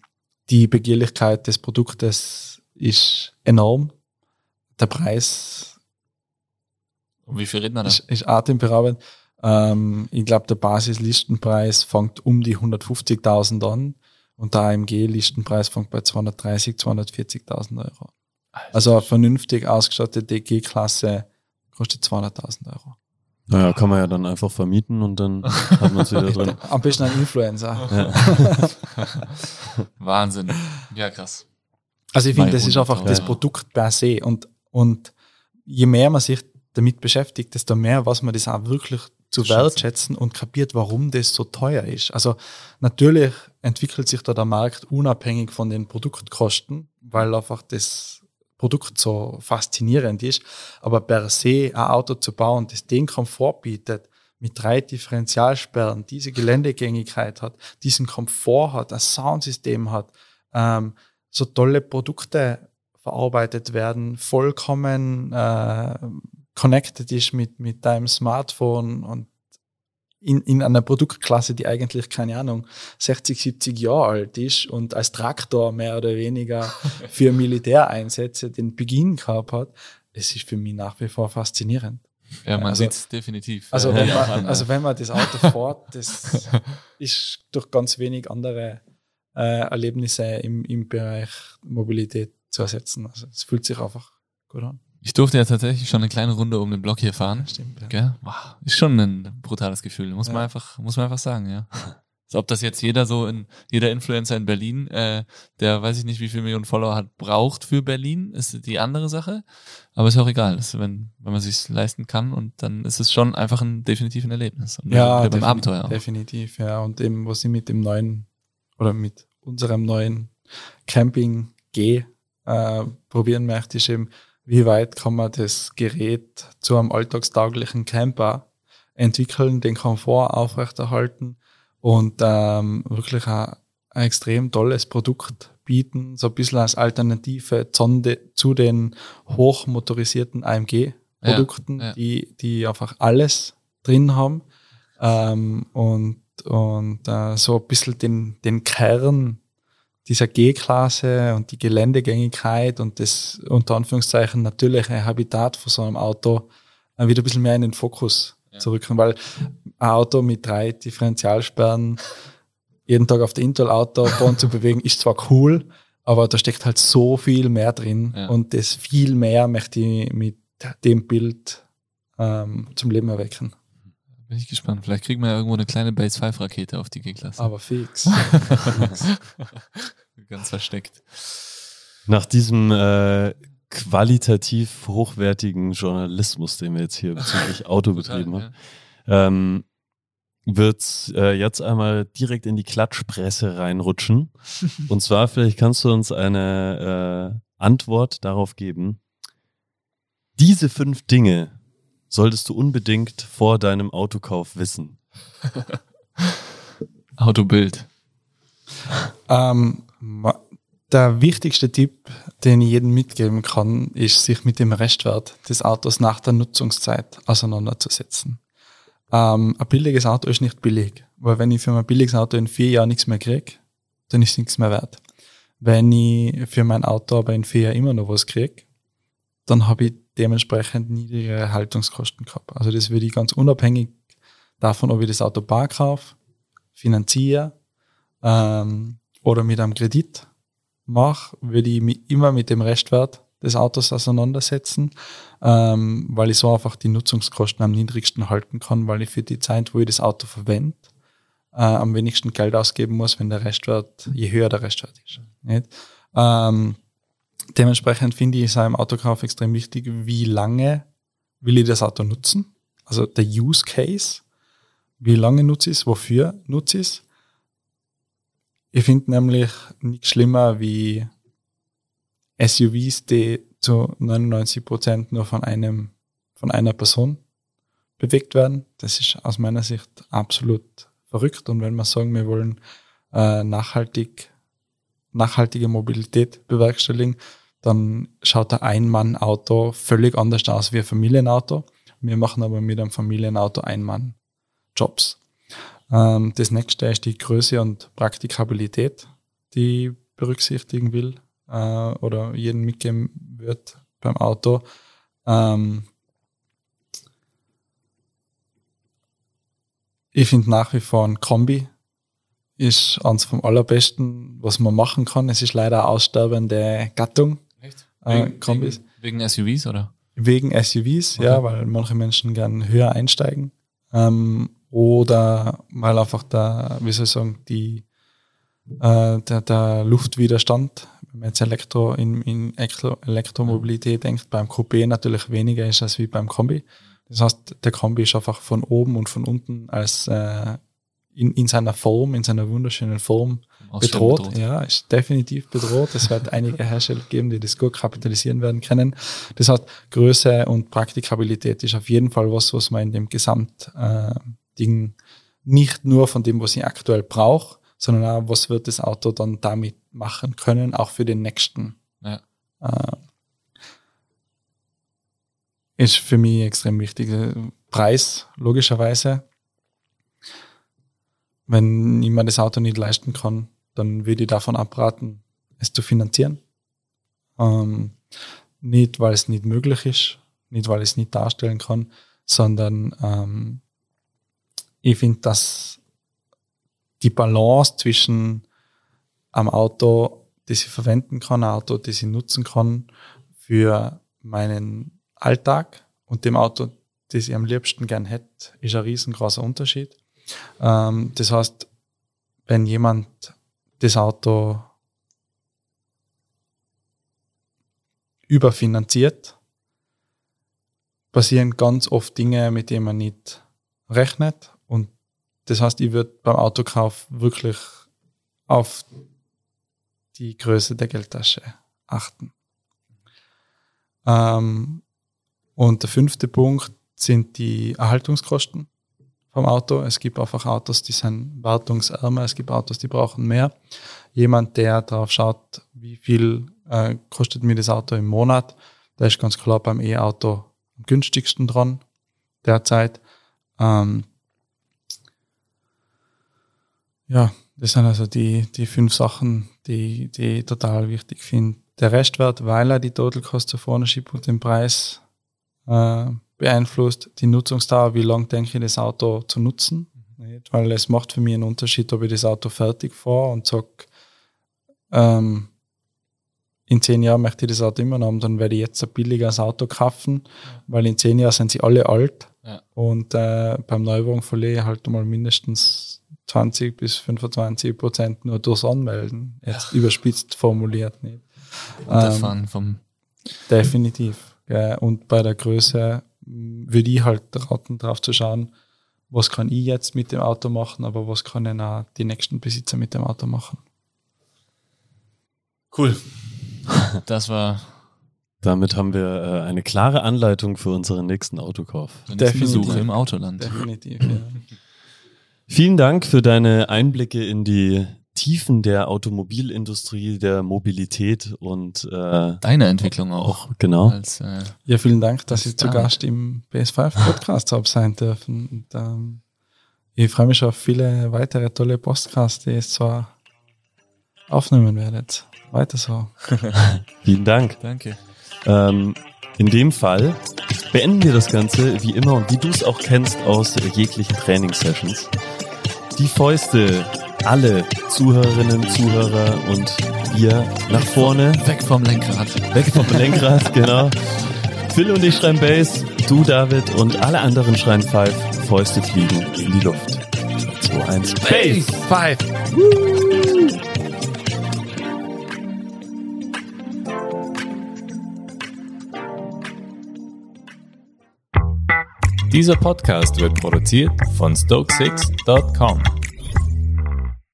die Begehrlichkeit des Produktes ist enorm. Der Preis um wie viel reden wir da? Ist, ist atemberaubend. Ähm, ich glaube, der Basislistenpreis fängt um die hundertfünfzigtausend an und der A M G-Listenpreis fängt bei zweihundertdreißigtausend, zweihundertvierzigtausend Euro. Alter. Also eine vernünftig ausgestattete G-Klasse kostet zweihunderttausend Euro. Naja, kann man ja dann einfach vermieten und dann hat man es wieder drin. Ein bisschen ein Influencer. Ja. Wahnsinn. Ja, krass. Also ich finde, das ist einfach das Produkt per se. Und, und je mehr man sich damit beschäftigt, desto mehr weiß man das auch wirklich zu wertschätzen und kapiert, warum das so teuer ist. Also natürlich entwickelt sich da der Markt unabhängig von den Produktkosten, weil einfach das Produkt so faszinierend ist, aber per se ein Auto zu bauen, das den Komfort bietet, mit drei Differentialsperren diese Geländegängigkeit hat, diesen Komfort hat, ein Soundsystem hat, ähm, so tolle Produkte verarbeitet werden, vollkommen äh, connected ist mit, mit deinem Smartphone und in, in einer Produktklasse, die eigentlich, keine Ahnung, sechzig, siebzig Jahre alt ist und als Traktor mehr oder weniger für Militäreinsätze den Beginn gehabt hat. Es ist für mich nach wie vor faszinierend. Ja, man also, sieht es definitiv. Also wenn, ja. man, also wenn man das Auto fährt, das ist durch ganz wenig andere äh, Erlebnisse im, im Bereich Mobilität zu ersetzen. Also es fühlt sich einfach gut an. Ich durfte ja tatsächlich schon eine kleine Runde um den Block hier fahren. Stimmt, ja. Gell? Wow, ist schon ein brutales Gefühl, muss, ja. man, einfach, muss man einfach sagen, ja. Also ob das jetzt jeder so, in, jeder Influencer in Berlin, äh, der weiß ich nicht wie viele Millionen Follower hat, braucht für Berlin, ist die andere Sache. Aber ist auch egal, ist, wenn, wenn man es sich leisten kann und dann ist es schon einfach ein definitiv ein Erlebnis. Und ja, defin- ein Abenteuer auch. Definitiv, ja. Und eben, was ich mit dem neuen oder mit unserem neuen Camping G äh, probieren möchte, ist eben, wie weit kann man das Gerät zu einem alltagstauglichen Camper entwickeln, den Komfort aufrechterhalten und ähm, wirklich ein, ein extrem tolles Produkt bieten, so ein bisschen als Alternative zu den hochmotorisierten A M G-Produkten, ja, ja. Die, die einfach alles drin haben ähm, und, und äh, so ein bisschen den, den Kern dieser G-Klasse und die Geländegängigkeit und das unter Anführungszeichen natürliche Habitat von so einem Auto wieder ein bisschen mehr in den Fokus ja. zurückkommen, weil ein Auto mit drei Differentialsperren jeden Tag auf der Intel-Autobahn zu bewegen, ist zwar cool, aber da steckt halt so viel mehr drin ja. und das viel mehr möchte ich mit dem Bild ähm, zum Leben erwecken. Bin ich gespannt. Vielleicht kriegen wir ja irgendwo eine kleine Base fünf Rakete auf die G-Klasse. Aber fix. Ganz versteckt. Nach diesem äh, qualitativ hochwertigen Journalismus, den wir jetzt hier bezüglich Auto betrieben haben, ja. ähm, wird es äh, jetzt einmal direkt in die Klatschpresse reinrutschen. Und zwar, vielleicht kannst du uns eine äh, Antwort darauf geben. Diese fünf Dinge solltest du unbedingt vor deinem Autokauf wissen? Autobild. Ähm, der wichtigste Tipp, den ich jedem mitgeben kann, ist, sich mit dem Restwert des Autos nach der Nutzungszeit auseinanderzusetzen. Ähm, ein billiges Auto ist nicht billig, weil wenn ich für mein billiges Auto in vier Jahren nichts mehr kriege, dann ist nichts mehr wert. Wenn ich für mein Auto aber in vier Jahren immer noch was kriege, dann habe ich dementsprechend niedrigere Haltungskosten gehabt. Also das würde ich ganz unabhängig davon, ob ich das Auto bar kaufe, finanziere ähm, oder mit einem Kredit mache, würde ich mich immer mit dem Restwert des Autos auseinandersetzen, ähm, weil ich so einfach die Nutzungskosten am niedrigsten halten kann, weil ich für die Zeit, wo ich das Auto verwende, äh, am wenigsten Geld ausgeben muss, wenn der Restwert, je höher der Restwert ist. Nicht? Ähm, Dementsprechend finde ich es auch im Autokauf extrem wichtig, wie lange will ich das Auto nutzen? Also der Use Case, wie lange nutze ich es, wofür nutze ich es? Ich finde nämlich nichts schlimmer wie S U Vs, die zu neunundneunzig Prozent nur von einem, von einer Person bewegt werden. Das ist aus meiner Sicht absolut verrückt. Und wenn wir sagen, wir wollen äh, nachhaltig nachhaltige Mobilität bewerkstelligen, dann schaut ein Ein-Mann-Auto völlig anders aus wie ein Familienauto. Wir machen aber mit einem Familienauto Ein-Mann-Jobs. Ähm, das nächste ist die Größe und Praktikabilität, die ich berücksichtigen will äh, oder jedem mitgeben wird beim Auto. Ähm, ich finde nach wie vor ein Kombi ist eins vom Allerbesten, was man machen kann. Es ist leider eine aussterbende Gattung. Echt? Äh, wegen, Kombis. Wegen, wegen S U Vs, oder? Wegen S U Vs, okay. Ja, weil manche Menschen gern höher einsteigen. Ähm, oder weil einfach der, wie soll ich sagen, die, äh, der, der Luftwiderstand, wenn man jetzt Elektro in, in Elektro- Elektromobilität denkt, beim Coupé natürlich weniger ist als wie beim Kombi. Das heißt, der Kombi ist einfach von oben und von unten als äh, in, in seiner Form, in seiner wunderschönen Form bedroht. bedroht. Ja, ist definitiv bedroht. Es wird einige Hersteller geben, die das gut kapitalisieren werden können. Das heißt, Größe und Praktikabilität ist auf jeden Fall was, was man in dem Gesamtding nicht nur von dem, was ich aktuell brauche, sondern auch, was wird das Auto dann damit machen können, auch für den nächsten. Ja. Äh, ist für mich extrem wichtig. Preis, logischerweise. Wenn ich mir das Auto nicht leisten kann, dann würde ich davon abraten, es zu finanzieren. Ähm, nicht, weil es nicht möglich ist, nicht, weil ich es nicht darstellen kann, sondern ähm, ich finde, dass die Balance zwischen einem Auto, das ich verwenden kann, einem Auto, das ich nutzen kann für meinen Alltag und dem Auto, das ich am liebsten gern hätte, ist ein riesengroßer Unterschied. Ähm, das heißt, wenn jemand das Auto überfinanziert, passieren ganz oft Dinge, mit denen man nicht rechnet. Und das heißt, ich würde beim Autokauf wirklich auf die Größe der Geldtasche achten. Ähm, und der fünfte Punkt sind die Erhaltungskosten vom Auto. Es gibt einfach Autos, die sind wartungsärmer, es gibt Autos, die brauchen mehr. Jemand, der darauf schaut, wie viel äh, kostet mir das Auto im Monat, der ist ganz klar beim E-Auto am günstigsten dran derzeit. Ähm, ja, das sind also die, die fünf Sachen, die, die ich total wichtig finde. Der Restwert, weil er die Total Cost of Ownership und den Preis äh, beeinflusst, die Nutzungsdauer, wie lange denke ich, das Auto zu nutzen. Mhm. Weil es macht für mich einen Unterschied, ob ich das Auto fertig fahre und sage, ähm, in zehn Jahren möchte ich das Auto immer noch haben, dann werde ich jetzt ein billigeres Auto kaufen, weil in zehn Jahren sind sie alle alt. Ja. Und äh, beim Neuwagen verliere ich halt mal mindestens zwanzig bis fünfundzwanzig Prozent nur durchs Anmelden. Jetzt ja. Überspitzt formuliert nicht. Ähm, vom definitiv. Ja, und bei der Größe würde ich halt raten, drauf zu schauen, was kann ich jetzt mit dem Auto machen, aber was können auch die nächsten Besitzer mit dem Auto machen. Cool. Das war... Damit haben wir äh, eine klare Anleitung für unseren nächsten Autokauf. Besuche im Autoland. Definitiv, ja. Vielen Dank für deine Einblicke in die Tiefen der Automobilindustrie, der Mobilität und äh, deine Entwicklung auch. Genau. Als, äh, ja, vielen Dank, dass ich zu Gast im B S fünf Podcast habe sein dürfen. Und, ähm, ich freue mich auf viele weitere tolle Podcasts, die es zwar aufnehmen werdet. Weiter so. Vielen Dank. Danke. Ähm, in dem Fall beenden wir das Ganze wie immer und wie du es auch kennst aus jeglichen Trainingssessions. Die Fäuste, alle Zuhörerinnen, Zuhörer und ihr nach vorne. Weg vom Lenkrad. Weg vom Lenkrad, genau. Phil und ich schreien Bass, du David und alle anderen schreien Five. Fäuste fliegen in die Luft. zwei, eins, Bass! Five! Woo! Dieser Podcast wird produziert von stoke six dot com.